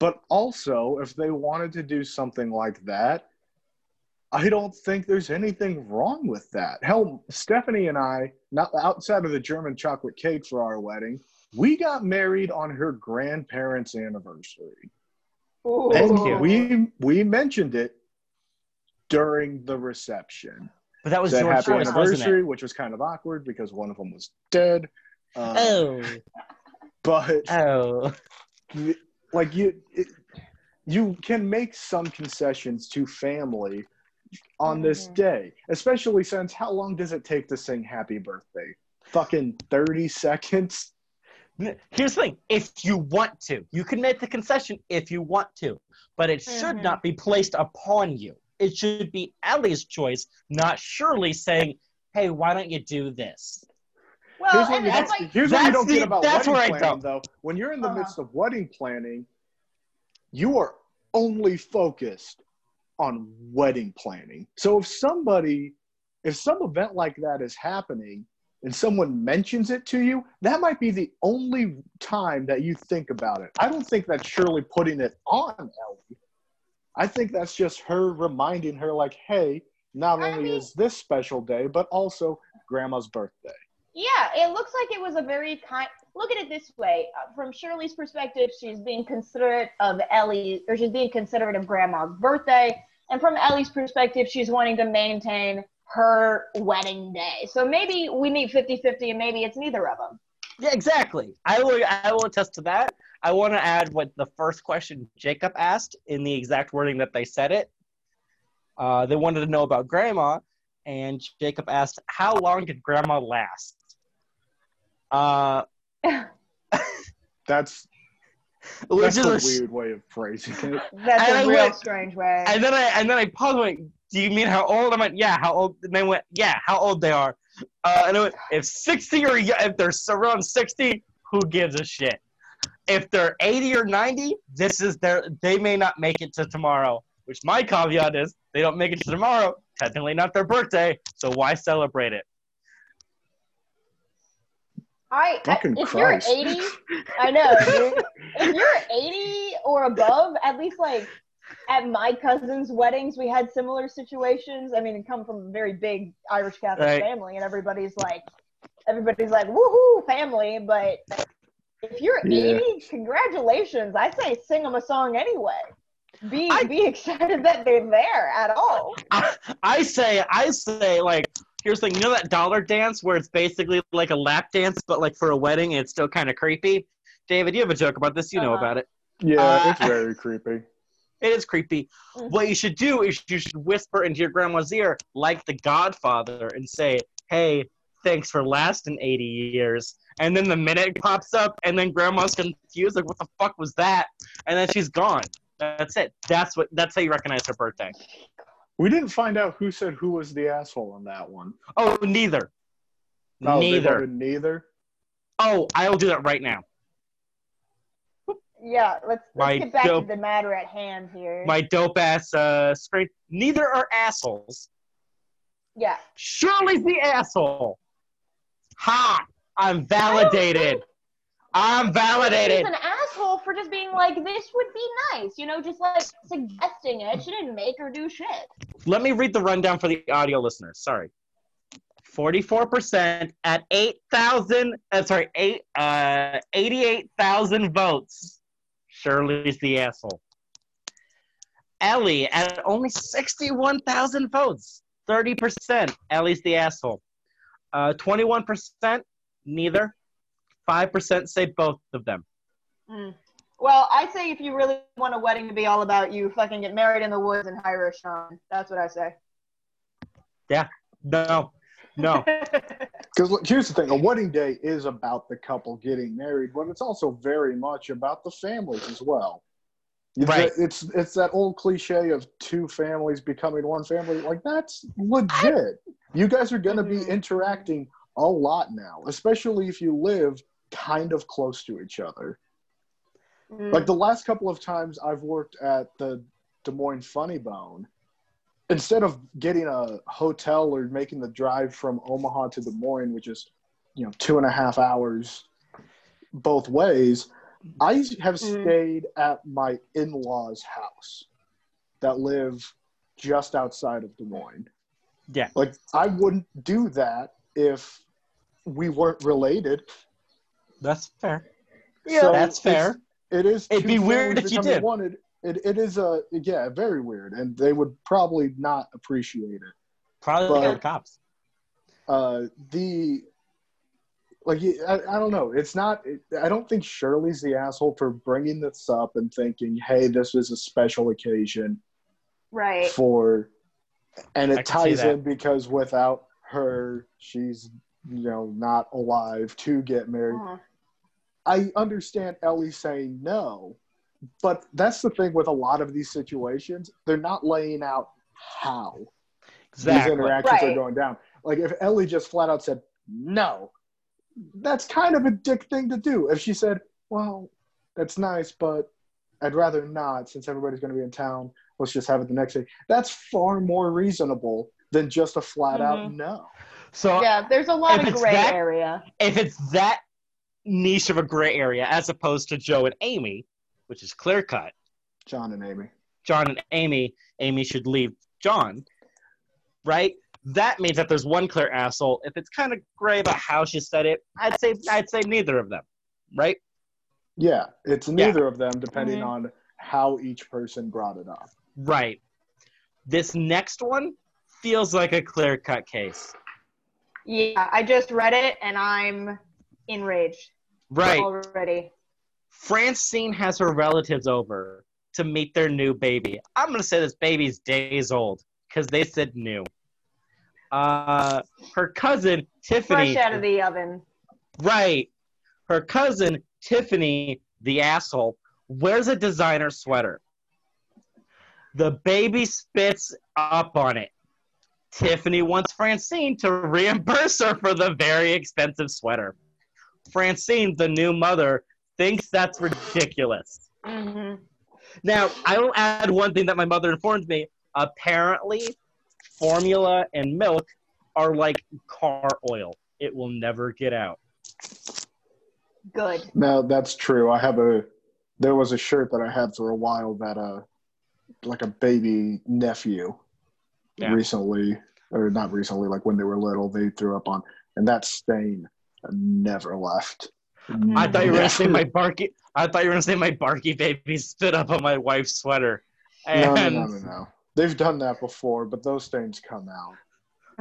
But also, if they wanted to do something like that, I don't think there's anything wrong with that. Hell, Stephanie and I, not outside of the German chocolate cake for our wedding, we got married on her grandparents' anniversary. Ooh. Thank you. We mentioned it during the reception. But that was George's choice, wasn't it? Which was kind of awkward because one of them was dead. Like you can make some concessions to family on this day, especially since how long does it take to sing happy birthday? Fucking 30 seconds. Here's the thing. If you want to, you can make the concession if you want to, but it should not be placed upon you. It should be Ellie's choice, not Shirley saying, hey, why don't you do this? Well, here's what you don't get about wedding planning, though. When you're in the midst of wedding planning, you are only focused on wedding planning. So if some event like that is happening and someone mentions it to you, that might be the only time that you think about it. I don't think that's Shirley putting it on Ellie. I think that's just her reminding her, like, hey, not only is this special day, but also Grandma's birthday. Yeah, it looks like it was a very kind. Look at it this way: from Shirley's perspective, she's being considerate of Ellie, or she's being considerate of Grandma's birthday, and from Ellie's perspective, she's wanting to maintain her wedding day. So maybe we need 50-50, and maybe it's neither of them. Yeah, exactly. I will attest to that. I want to add what the first question Jacob asked in the exact wording that they said it. They wanted to know about Grandma, and Jacob asked, "How long did Grandma last?" That's a weird way of phrasing it. That's a real strange way. And then I paused and went, do you mean how old? I went, yeah, how old? And they went, yeah, how old they are. And I went, if they're around 60, who gives a shit? If they're 80 or 90, they may not make it to tomorrow, which my caveat is they don't make it to tomorrow, technically not their birthday, so why celebrate it? If you're 80, I know, dude. If you're 80 or above, at least like at my cousin's weddings, we had similar situations. I mean, it come from a very big Irish Catholic family, and everybody's like, woohoo, family. But if you're 80, congratulations. I say sing them a song anyway. Be excited that they're there at all. I say like, here's the thing, you know that dollar dance where it's basically like a lap dance, but like for a wedding, it's still kind of creepy? David, you have a joke about this. You know about it. Yeah, it's very creepy. It is creepy. Mm-hmm. What you should do is you should whisper into your grandma's ear like the Godfather and say, hey, thanks for lasting 80 years. And then the minute pops up, and then grandma's confused, like, what the fuck was that? And then she's gone. That's it. That's how you recognize her birthday. We didn't find out who said who was the asshole on that one. Oh, neither. No, neither. Oh, I'll do that right now. Yeah, let's get back to the matter at hand here. My dope ass screen. Neither are assholes. Yeah. Shirley's the asshole. Ha! I'm validated. She's an asshole for just being like, this would be nice, you know, just like suggesting it. She didn't make her do shit. Let me read the rundown for the audio listeners. Sorry. 44% at 88,000 votes. Shirley's the asshole. Ellie at only 61,000 votes. 30%. Ellie's the asshole. 21%. Neither. 5% say both of them. Mm. Well, I say if you really want a wedding to be all about you, fucking get married in the woods and hire a shaman. That's what I say. Yeah. No. Because look, here's the thing. A wedding day is about the couple getting married, but it's also very much about the families as well. Right. It's that old cliche of two families becoming one family. Like, that's legit. You guys are going to be interacting a lot now, especially if you live kind of close to each other. Mm. Like the last couple of times I've worked at the Des Moines Funny Bone, instead of getting a hotel or making the drive from Omaha to Des Moines, which is, 2.5 hours both ways, I have stayed at my in-laws' house that live just outside of Des Moines. Yeah. Like, I wouldn't do that if we weren't related. That's fair. Yeah, so that's fair. It is. It'd be weird if you did. It is a, yeah, very weird. And they would probably not appreciate it. Probably the cops. I don't know. It's not, I don't think Shirley's the asshole for bringing this up and thinking, hey, this is a special occasion. Right. And it ties in because without her, she's, not alive to get married. Uh-huh. I understand Ellie saying no, but that's the thing with a lot of these situations. They're not laying out how these interactions are going down. Like, if Ellie just flat out said no, that's kind of a dick thing to do. If she said, well, that's nice, but I'd rather not, since everybody's going to be in town, let's just have it the next day. That's far more reasonable than just a flat out no. So yeah, there's a lot of gray area. If it's that niche of a gray area, as opposed to Joe and Amy, which is clear cut. Amy should leave John, right? That means that there's one clear asshole. If it's kind of gray about how she said it, I'd say neither of them, right? Yeah, it's neither of them, depending on how each person brought it up. Right. This next one feels like a clear cut case. Yeah, I just read it and I'm enraged. Right. Already. Francine has her relatives over to meet their new baby. I'm going to say this baby's days old because they said new. Her cousin, Tiffany. Fresh out of the oven. Right. Her cousin, Tiffany, the asshole, wears a designer sweater. The baby spits up on it. Tiffany wants Francine to reimburse her for the very expensive sweater. Francine, the new mother, thinks that's ridiculous. Mm-hmm. Now, I will add one thing that my mother informed me. Apparently, formula and milk are like car oil. It will never get out. Good. No, that's true. There was a shirt that I had for a while that, like a baby nephew recently, or not recently, like when they were little, they threw up on, and that stain never left. I thought you were going to say my Barky baby spit up on my wife's sweater. And no. They've done that before, but those stains come out.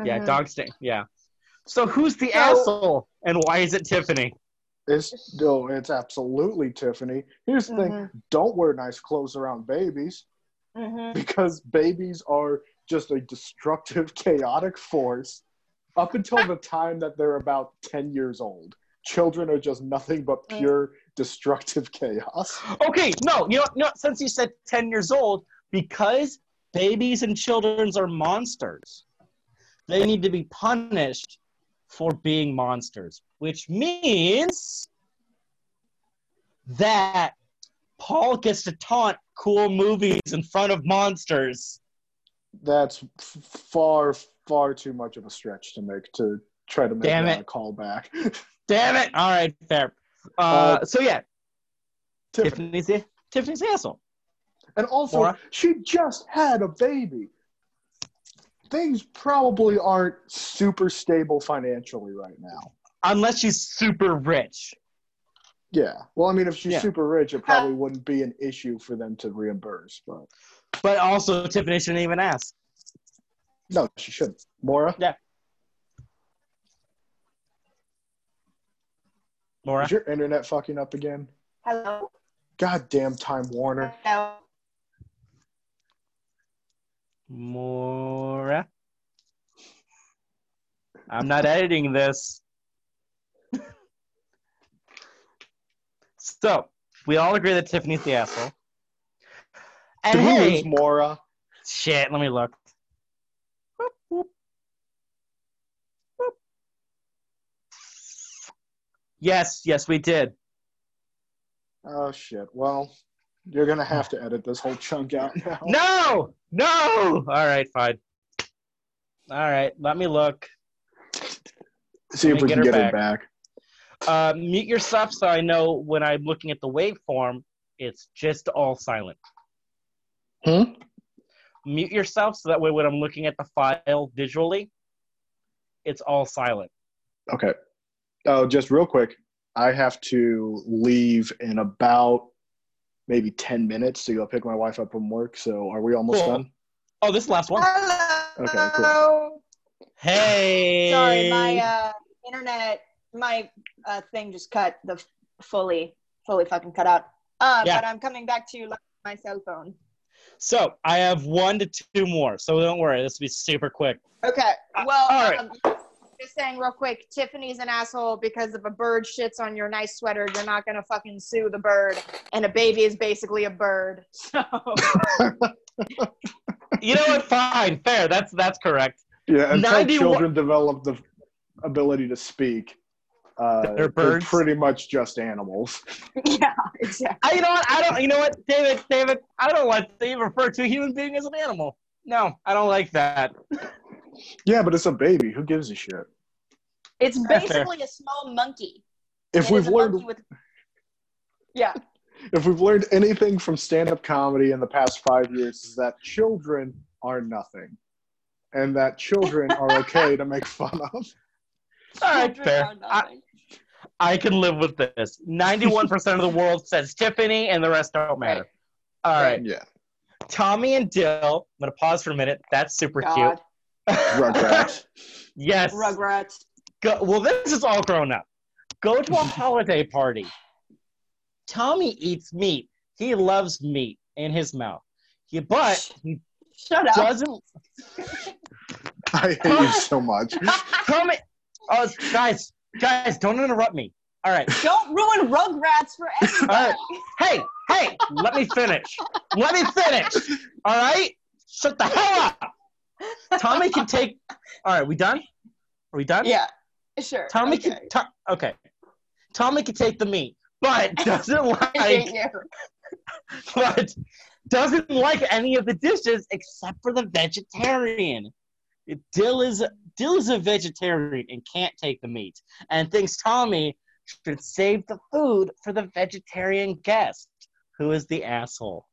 Yeah, dog stain. Yeah. So who's the asshole, and why is it Tiffany? It's absolutely Tiffany. Here's the thing: don't wear nice clothes around babies, because babies are just a destructive, chaotic force. Up until the time that they're about 10 years old, children are just nothing but pure, destructive chaos. Okay, no, since you said 10 years old, because babies and children are monsters, they need to be punished for being monsters, which means that Paul gets to taunt cool movies in front of monsters. That's far, far too much of a stretch to try to make that a callback. Damn it! All right, fair. Tiffany's the asshole. And also, she just had a baby. Things probably aren't super stable financially right now. Unless she's super rich. Yeah. Well, I mean, if she's super rich, it probably wouldn't be an issue for them to reimburse. But also, Tiffany shouldn't even ask. No, she shouldn't. Maura? Yeah. Maura? Is your internet fucking up again? Hello? Goddamn Time Warner. Hello? Maura? I'm not editing this. So, we all agree that Tiffany's the asshole. And who is Maura? Shit, let me look. Whoop, whoop. Whoop. Yes, we did. Oh, shit. Well, you're going to have to edit this whole chunk out now. No! All right, fine. All right, let me look. See if we can get it back. Mute yourself so I know when I'm looking at the waveform, it's just all silent. Hmm? mute yourself so that way when I'm looking at the file visually, it's all silent. Okay. Just real quick, I have to leave in about maybe 10 minutes to go pick my wife up from work. So are we almost done? Oh, this is the last one. Hello. Okay, cool. Hey. Sorry, my internet, my thing just cut, the fully fucking cut out. But I'm coming back to you like my cell phone. So I have 1 to 2 more. So don't worry, this will be super quick. Okay. Well, all right. Just saying real quick, Tiffany's an asshole because if a bird shits on your nice sweater, you're not going to fucking sue the bird. And a baby is basically a bird. So. You know what? Fine. Fair. That's correct. Yeah. Until children develop the ability to speak, they're birds. They're pretty much just animals. Yeah, exactly. You know what, David, I don't like to refer to a human being as an animal. No, I don't like that. Yeah, but it's a baby. Who gives a shit? It's basically a small monkey. If we've learned anything from stand-up comedy in the past 5 years, is that children are nothing, and that children are okay to make fun of. All right, fair. I can live with this. 91% of the world says Tiffany, and the rest don't matter. All right. Yeah. Tommy and Dill. I'm gonna pause for a minute. That's super cute. Rugrats. Yes. Rugrats. Well, this is all grown up. Go to a holiday party. Tommy eats meat. He loves meat in his mouth. But he doesn't. I hate you so much. Tommy. Oh, guys, don't interrupt me. All right. Don't ruin Rugrats for everybody. Right. Hey, let me finish. All right? Shut the hell up. Tommy can take – all right, we done? Are we done? Yeah, sure. Tommy can take the meat, but doesn't like any of the dishes except for the vegetarian. Dill is a vegetarian and can't take the meat, and thinks Tommy should save the food for the vegetarian guest, who is the asshole.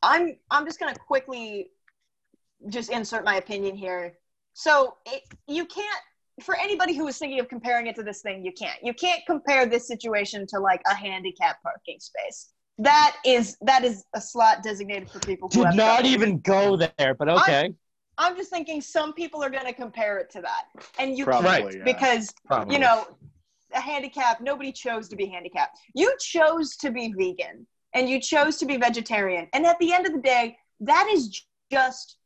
I'm just gonna quickly just insert my opinion here. So you can't, for anybody who was thinking of comparing it to this thing, you can't compare this situation to like a handicapped parking space. That is a slot designated for people who go there, but okay. I'm just thinking some people are going to compare it to that, and you probably, because you know, a handicap. Nobody chose to be handicapped. You chose to be vegan, and you chose to be vegetarian, and at the end of the day, that is just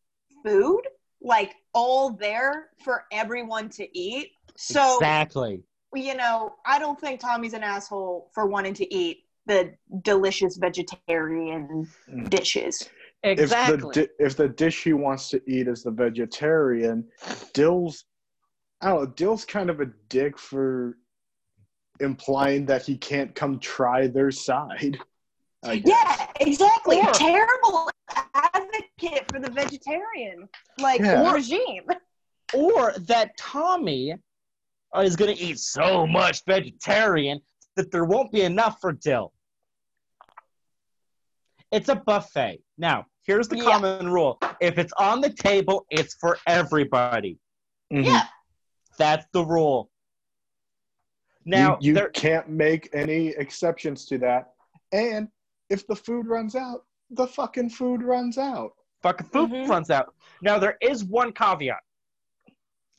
food, like all there for everyone to eat. So exactly, you know, I don't think Tommy's an asshole for wanting to eat the delicious vegetarian dishes. Exactly. If the dish he wants to eat is the vegetarian, Dill's kind of a dick for implying that he can't come try their side. Yeah, exactly. A terrible advocate for the vegetarian regime. Or that Tommy is going to eat so much vegetarian that there won't be enough for Dill. It's a buffet. Now, here's the common rule. If it's on the table, it's for everybody. Mm-hmm. Yeah. That's the rule. Now, you can't make any exceptions to that. And if the food runs out, the fucking food runs out. Now, there is one caveat.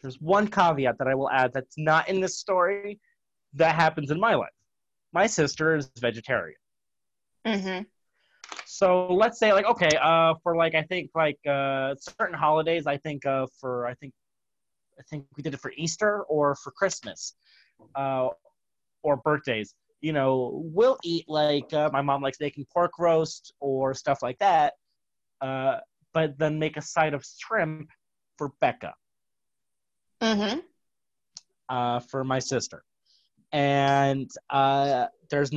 There's one caveat that I will add that's not in this story that happens in my life. My sister is vegetarian. Mm-hmm. So let's say certain holidays, I think we did it for Easter or for Christmas, or birthdays. You know, we'll eat my mom likes making pork roast or stuff like that, but then make a side of shrimp for Becca. Mm-hmm. For my sister. And there's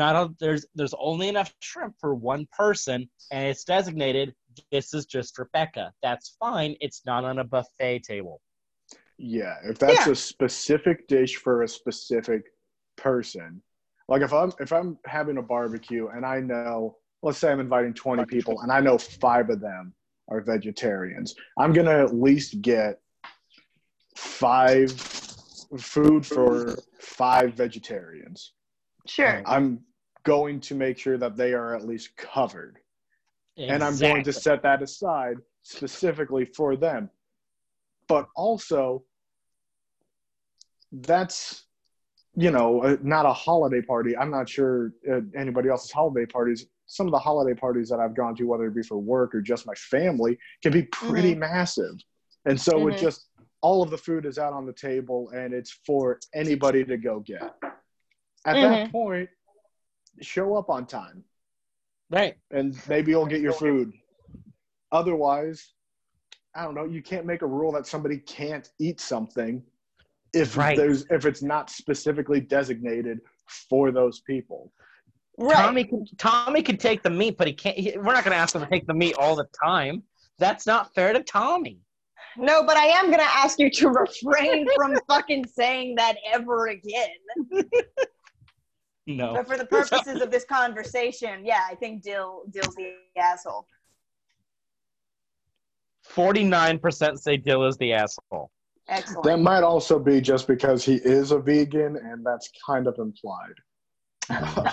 only enough shrimp for one person, and it's designated. This is just for Becca. That's fine. It's not on a buffet table. Yeah, if that's a specific dish for a specific person, like if I'm having a barbecue and I know let's say I'm inviting 20 people and I know 5 of them are vegetarians. I'm going to at least get 5 food for 5 vegetarians. Sure. I'm going to make sure that they are at least covered. Exactly. And I'm going to set that aside specifically for them. But also, that's, you know, not a holiday party. I'm not sure anybody else's holiday parties. Some of the holiday parties that I've gone to, whether it be for work or just my family, can be pretty massive. And so it's just all of the food is out on the table and it's for anybody to go get. At that point, show up on time. Right. And maybe you'll get your food. Otherwise, I don't know, you can't make a rule that somebody can't eat something if if it's not specifically designated for those people. Right. Tommy can take the meat, but he can't. We're not going to ask him to take the meat all the time. That's not fair to Tommy. No, but I am going to ask you to refrain from fucking saying that ever again. No. But for the purposes of this conversation, yeah, I think Dill's the asshole. 49% say Dill is the asshole. Excellent. That might also be just because he is a vegan, and that's kind of implied.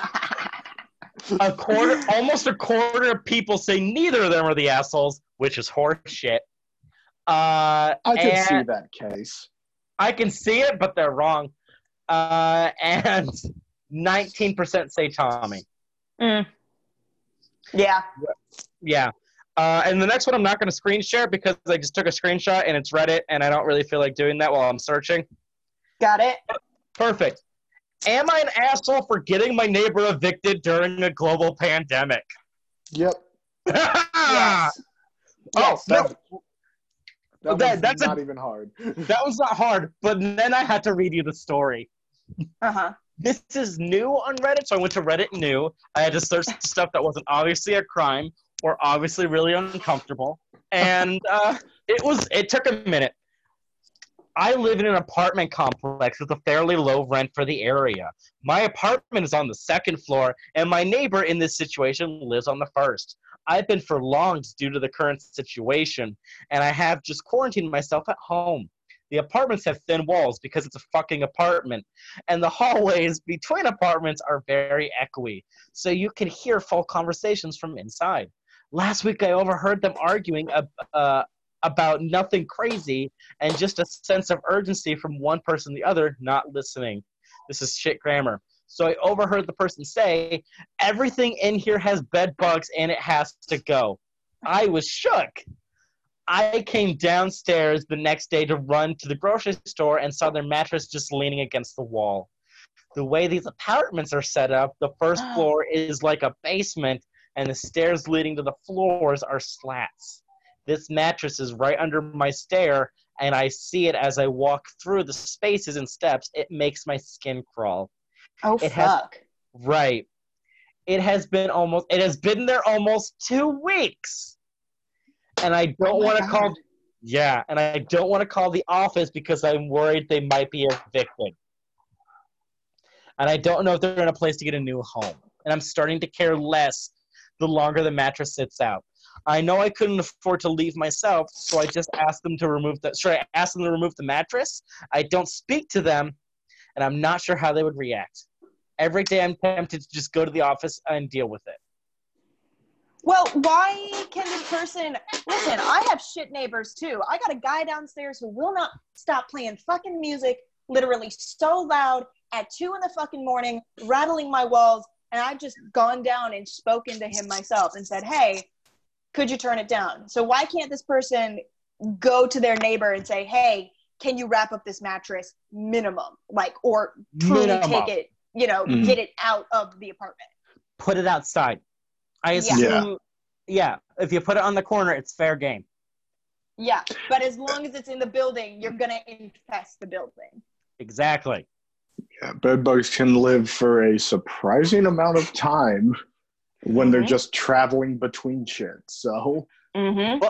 almost a quarter of people say neither of them are the assholes, which is horseshit. I can see that case. I can see it, but they're wrong. And 19% say Tommy. Mm. Yeah. Yeah. And the next one I'm not going to screen share because I just took a screenshot and it's Reddit and I don't really feel like doing that while I'm searching. Got it. Perfect. Am I an asshole for getting my neighbor evicted during a global pandemic? Yep. Yes. Oh, no. That's not even hard. That was not hard, but then I had to read you the story. Uh-huh. This is new on Reddit, so I went to Reddit new. I had to search stuff that wasn't obviously a crime or obviously really uncomfortable, and it took a minute. I live in an apartment complex with a fairly low rent for the area. My apartment is on the 2nd floor, and my neighbor in this situation lives on the 1st. I've been furloughed due to the current situation, and I have just quarantined myself at home. The apartments have thin walls because it's a fucking apartment, and the hallways between apartments are very echoey, so you can hear full conversations from inside. Last week, I overheard them arguing about nothing crazy and just a sense of urgency from one person to the other, not listening. This is shit grammar. So I overheard the person say, everything in here has bed bugs and it has to go. I was shook. I came downstairs the next day to run to the grocery store and saw their mattress just leaning against the wall. The way these apartments are set up, the 1st floor is like a basement and the stairs leading to the floors are slats. This mattress is right under my stair, and I see it as I walk through the spaces and steps. It makes my skin crawl. Oh, fuck. Right. It has been there almost 2 weeks. And I don't want to call. Yeah, and I don't want to call the office because I'm worried they might be evicted. And I don't know if they're in a place to get a new home. And I'm starting to care less the longer the mattress sits out. I know I couldn't afford to leave myself, so I just asked them to remove the. Sorry, I asked them to remove the mattress. I don't speak to them, and I'm not sure how they would react. Every day, I'm tempted to just go to the office and deal with it. Well, why can this person listen? I have shit neighbors too. I got a guy downstairs who will not stop playing fucking music, literally so loud at 2 in the fucking morning, rattling my walls, and I've just gone down and spoken to him myself and said, "Hey, could you turn it down?" So why can't this person go to their neighbor and say, "Hey, can you wrap up this mattress minimum?" Like, or truly take it, you know, get it out of the apartment. Put it outside. I assume, yeah, if you put it on the corner, it's fair game. Yeah, but as long as it's in the building, you're going to infest the building. Exactly. Yeah, bed bugs can live for a surprising amount of time when they're just traveling between shit, so. Mm-hmm.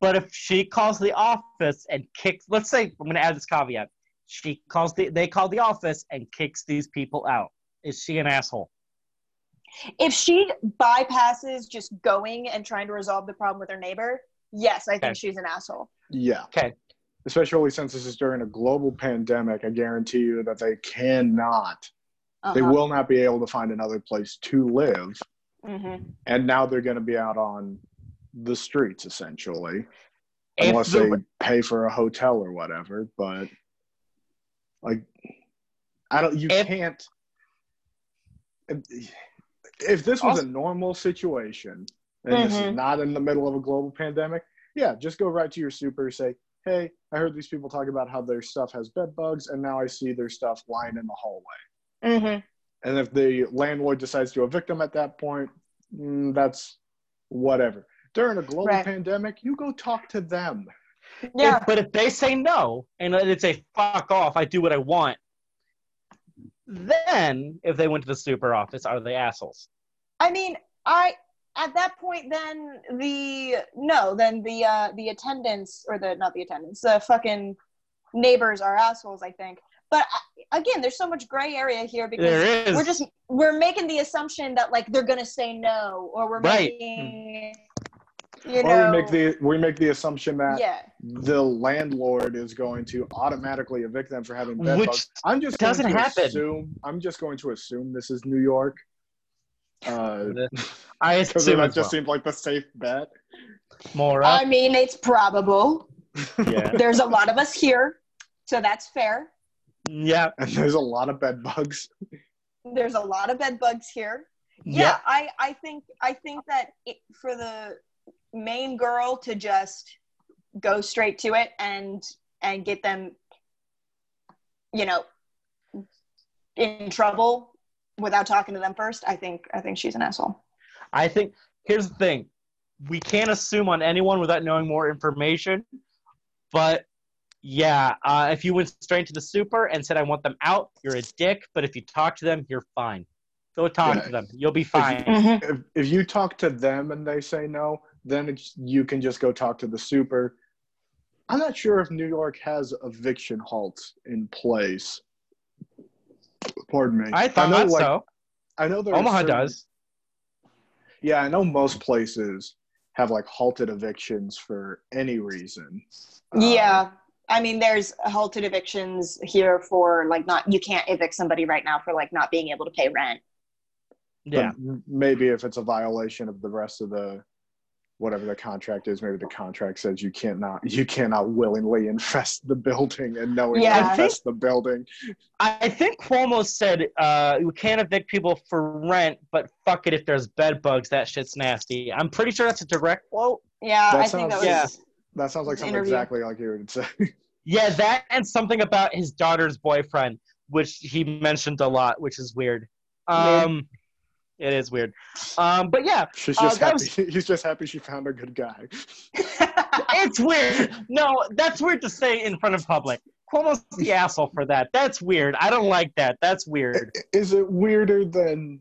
But if she calls the office and kicks, let's say, I'm going to add this caveat. They call the office and kicks these people out. Is she an asshole? If she bypasses just going and trying to resolve the problem with her neighbor, yes, I think she's an asshole. Yeah. Okay. Especially since this is during a global pandemic, I guarantee you that they cannot, they will not be able to find another place to live. Mm-hmm. And now they're going to be out on the streets, essentially, unless they pay for a hotel or whatever. But, like, I don't, you can't. If this was a normal situation, and this is not in the middle of a global pandemic, yeah, just go right to your super and say, hey, I heard these people talk about how their stuff has bed bugs, and now I see their stuff lying in the hallway. Mm-hmm. And if the landlord decides to evict them at that point, that's whatever. During a global pandemic, you go talk to them. Yeah. But if they say no, and it's a fuck off, I do what I want, then if they went to the super office, are they assholes? I mean, at that point, then the attendants, or the fucking neighbors are assholes, I think. But again, there's so much gray area here because we're making the assumption that, like, they're gonna say no, or we're making, you know, we make the assumption that the landlord is going to automatically evict them for having bed bugs. I'm just going to assume this is New York. I assume that just seemed like the safe bet. Maura. I mean, it's probable. Yeah. There's a lot of us here, so that's fair. Yeah, and there's a lot of bed bugs. There's a lot of bed bugs here. Yeah, yeah. I think that for the main girl to just go straight to it and get them, you know, in trouble without talking to them first, I think she's an asshole. I think here's the thing: we can't assume on anyone without knowing more information, but. Yeah, if you went straight to the super and said, I want them out, you're a dick. But if you talk to them, you're fine. Go talk to them. You'll be fine. If you talk to them and they say no, then you can just go talk to the super. I'm not sure if New York has eviction halts in place. Pardon me. I know there Omaha does. Yeah, I know most places have, like, halted evictions for any reason. Yeah. I mean, there's halted evictions here for, like, you can't evict somebody right now for, like, not being able to pay rent. Yeah. But maybe if it's a violation of the rest of whatever the contract is, maybe the contract says you cannot willingly infest the building and knowingly infest the building. I think Cuomo said, you can't evict people for rent, but fuck it if there's bed bugs, that shit's nasty. I'm pretty sure that's a direct quote. Yeah, that sounds like something exactly like you would say. Yeah, that and something about his daughter's boyfriend, which he mentioned a lot, which is weird. It is weird. But yeah. She's just happy. He's just happy she found a good guy. It's weird. No, that's weird to say in front of public. Cuomo's the asshole for that. That's weird. I don't like that. That's weird. Is it weirder than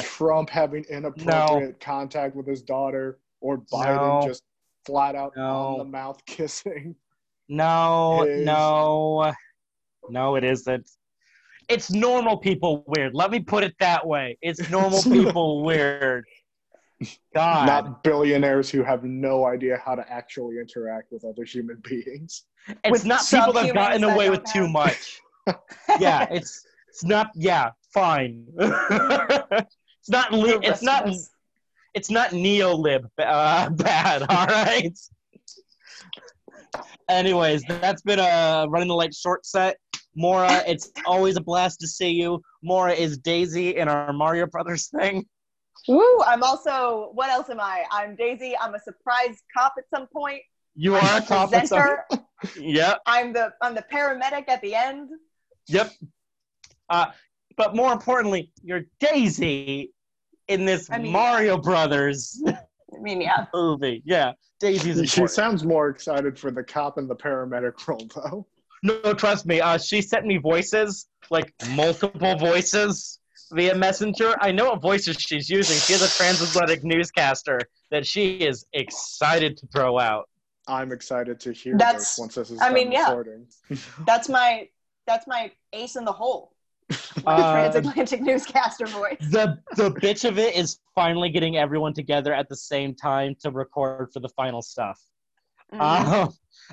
Trump having inappropriate contact with his daughter, or Biden just flat out on the mouth kissing? No, it isn't. It's normal people weird. Let me put it that way. It's normal people weird. God. Not billionaires who have no idea how to actually interact with other human beings. It's not people that have gotten away with too much. Yeah, it's not. Yeah, fine. It's not neolib bad. All right. Anyways, that's been a Running the Light short set. Maura, it's always a blast to see you. Maura is Daisy in our Mario Brothers thing. Woo! I'm also, what else am I? I'm Daisy. I'm a surprise cop at some point. You are a cop at some point. Yep. I'm the paramedic at the end. Yep. But more importantly, you're Daisy in this Mario Brothers movie. Yeah. Daisy's important. She sounds more excited for the cop and the paramedic role, though. No, trust me. She sent me voices, like multiple voices via Messenger. I know what voices she's using. She is a transatlantic newscaster that she is excited to throw out. I'm excited to hear this once this is done recording. That's my ace in the hole. Transatlantic newscaster voice. The bitch of it is finally getting everyone together at the same time to record for the final stuff.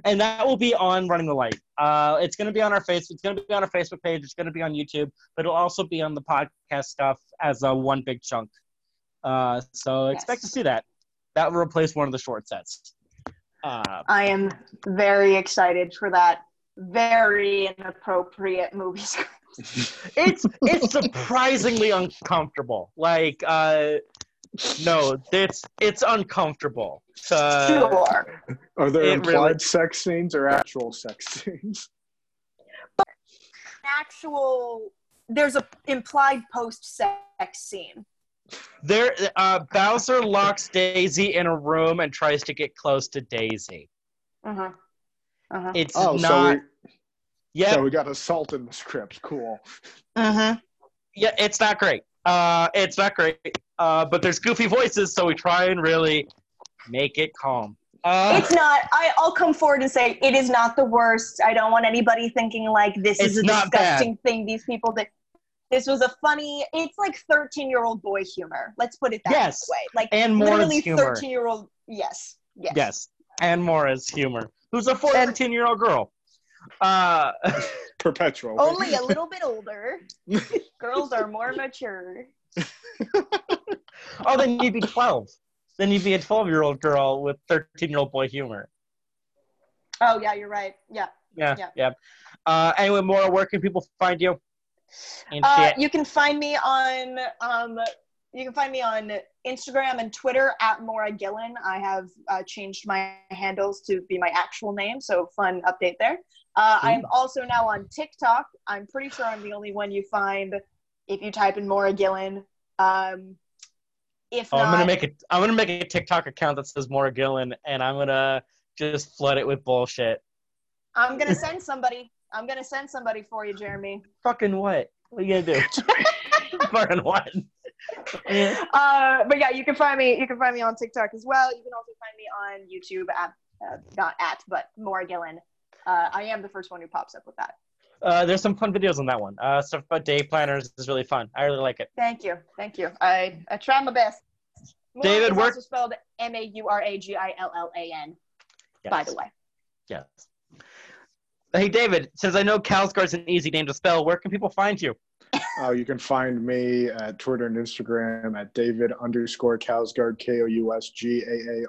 And that will be on Running the Light. It's going to be on our Facebook. It's going to be on our Facebook page. It's going to be on YouTube, but it'll also be on the podcast stuff as a one big chunk. So expect to see that. That will replace one of the short sets. I am very excited for that very inappropriate movie script. It's surprisingly uncomfortable. Like, it's uncomfortable. Sure. Are there implied sex scenes or actual sex scenes? But there's a implied post-sex scene. There, Bowser locks Daisy in a room and tries to get close to Daisy. Uh-huh. Uh-huh. It's not. Yeah. So we got assault in the script. Cool. Uh-huh. Yeah, it's not great. It's not great. But there's goofy voices, so we try and really make it calm. It's not. I'll come forward and say it is not the worst. I don't want anybody thinking like this is a disgusting thing. These people that. This was a funny, it's like 13-year-old boy humor. Let's put it that way. Like, and Maura's humor. 13-year-old, yes. And Maura's humor. Who's a 14-year-old girl. Perpetual. Only a little bit older. Girls are more mature. Oh, then you'd be 12. Then you'd be a 12-year-old girl with 13-year-old boy humor. Oh, yeah, you're right. Yeah. Anyway, Maura, where can people find you? You can find me on Instagram and Twitter at Maura Gillen. I have changed my handles to be my actual name, so fun update there. I'm also now on TikTok. I'm pretty sure I'm the only one you find if you type in Maura Gillen. I'm gonna make a TikTok account that says Maura Gillen, and I'm gonna just flood it with bullshit. I'm going to send somebody for you, Jeremy. Fucking what? What are you going to do? Fucking what? But yeah, you can find me on TikTok as well. You can also find me on YouTube at, Maura Gillen. I am the first one who pops up with that. There's some fun videos on that one. Stuff about day planners is really fun. I really like it. Thank you. I try my best. David, where? Also spelled Mauragillan, by the way. Yes. Hey, David, since I know Kalsgård's an easy name to spell, where can people find you? You can find me at Twitter and Instagram at David_Kalsgård, Kousgaard,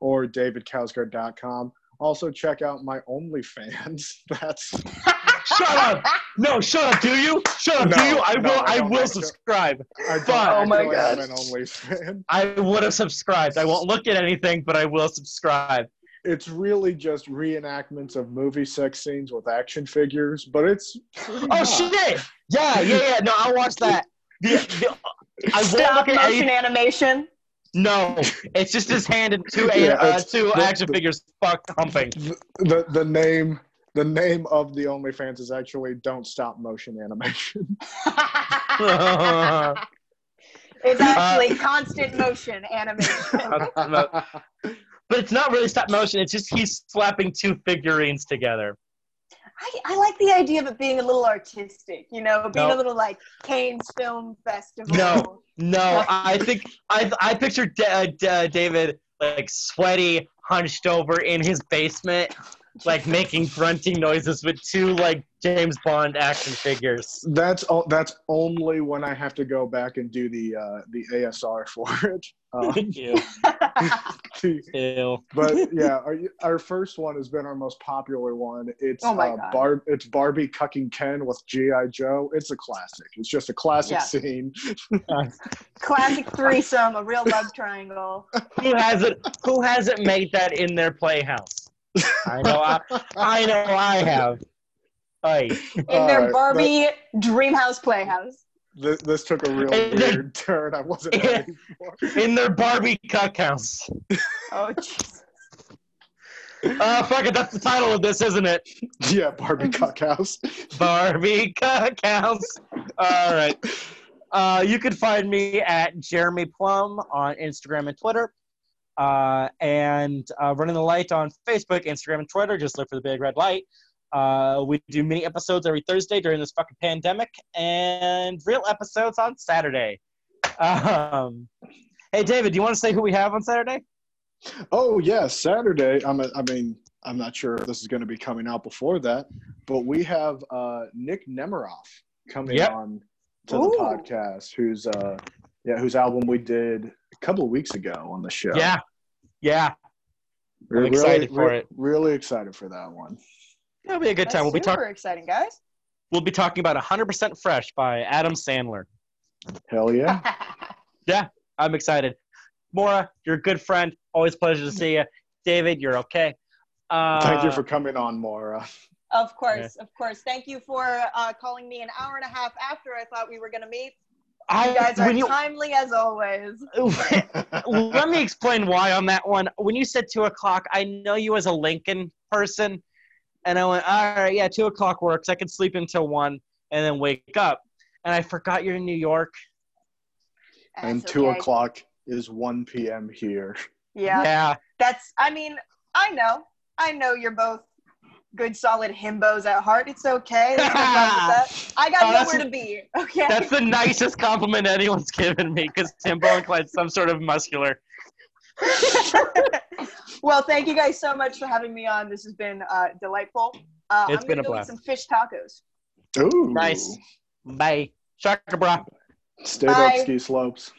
or DavidKalsgård.com. Also, check out my OnlyFans. That's... Shut up! No, shut up, do you? I will subscribe. Oh my God. I'm an OnlyFans. I would have subscribed. I won't look at anything, but I will subscribe. It's really just reenactments of movie sex scenes with action figures, but it's... shit! Yeah. No, I'll watch that. Stop motion animation? No, it's just his hand and two action figures fucked humping. The name of the OnlyFans is actually Don't Stop Motion Animation. It's actually Constant Motion Animation. But it's not really stop motion. It's just he's slapping two figurines together. I like the idea of it being a little artistic, being a little like Cannes Film Festival. No, I think I picture David like sweaty, hunched over in his basement, like making grunting noises with two like James Bond action figures. That's only when I have to go back and do the ASR for it. But yeah, our first one has been our most popular one. It's it's Barbie cucking Ken with G.I. Joe. It's a classic. It's just a classic scene. Classic threesome, a real love triangle. Who hasn't made that in their playhouse? I know I have. In their Barbie Dreamhouse playhouse. This took a real weird turn. I wasn't ready for. In their Barbie cuck house. Oh, Jesus. Fuck it, that's the title of this, isn't it? Yeah, Barbie cuck house. Barbie cuck house. All right. You can find me at Jeremy Plum on Instagram and Twitter. And Running the Light on Facebook, Instagram, and Twitter. Just look for the big red light. We do mini episodes every Thursday during this fucking pandemic, and real episodes on Saturday. Hey, David, do you want to say who we have on Saturday? Oh, yeah, Saturday. I'm not sure if this is going to be coming out before that, but we have Nick Nemeroff coming on to the podcast, whose album we did a couple of weeks ago on the show. Yeah, yeah. We're really excited for that one. It'll be a good time. We'll be talking. Super exciting, guys. We'll be talking about 100% Fresh by Adam Sandler. Hell yeah. Yeah, I'm excited. Maura, you're a good friend. Always a pleasure to see you. David, you're okay. Thank you for coming on, Maura. Of course, of course. Thank you for calling me an hour and a half after I thought we were going to meet. You guys are timely as always. Let me explain why on that one. When you said 2 o'clock, I know you as a Lincoln person. And I went, all right, yeah, 2 o'clock works. I can sleep until 1 and then wake up. And I forgot you're in New York. And so 2 o'clock is 1 p.m. here. Yeah. That's, I mean, I know you're both good, solid himbos at heart. It's okay. There's no problem with that. I got nowhere to be. Okay. That's the nicest compliment anyone's given me, because himbo includes some sort of muscular. Well, thank you guys so much for having me on. This has been delightful. It's been a blast. I'm going to go eat some fish tacos. Ooh. Nice. Bye. Shaka bra. Stay up, ski slopes.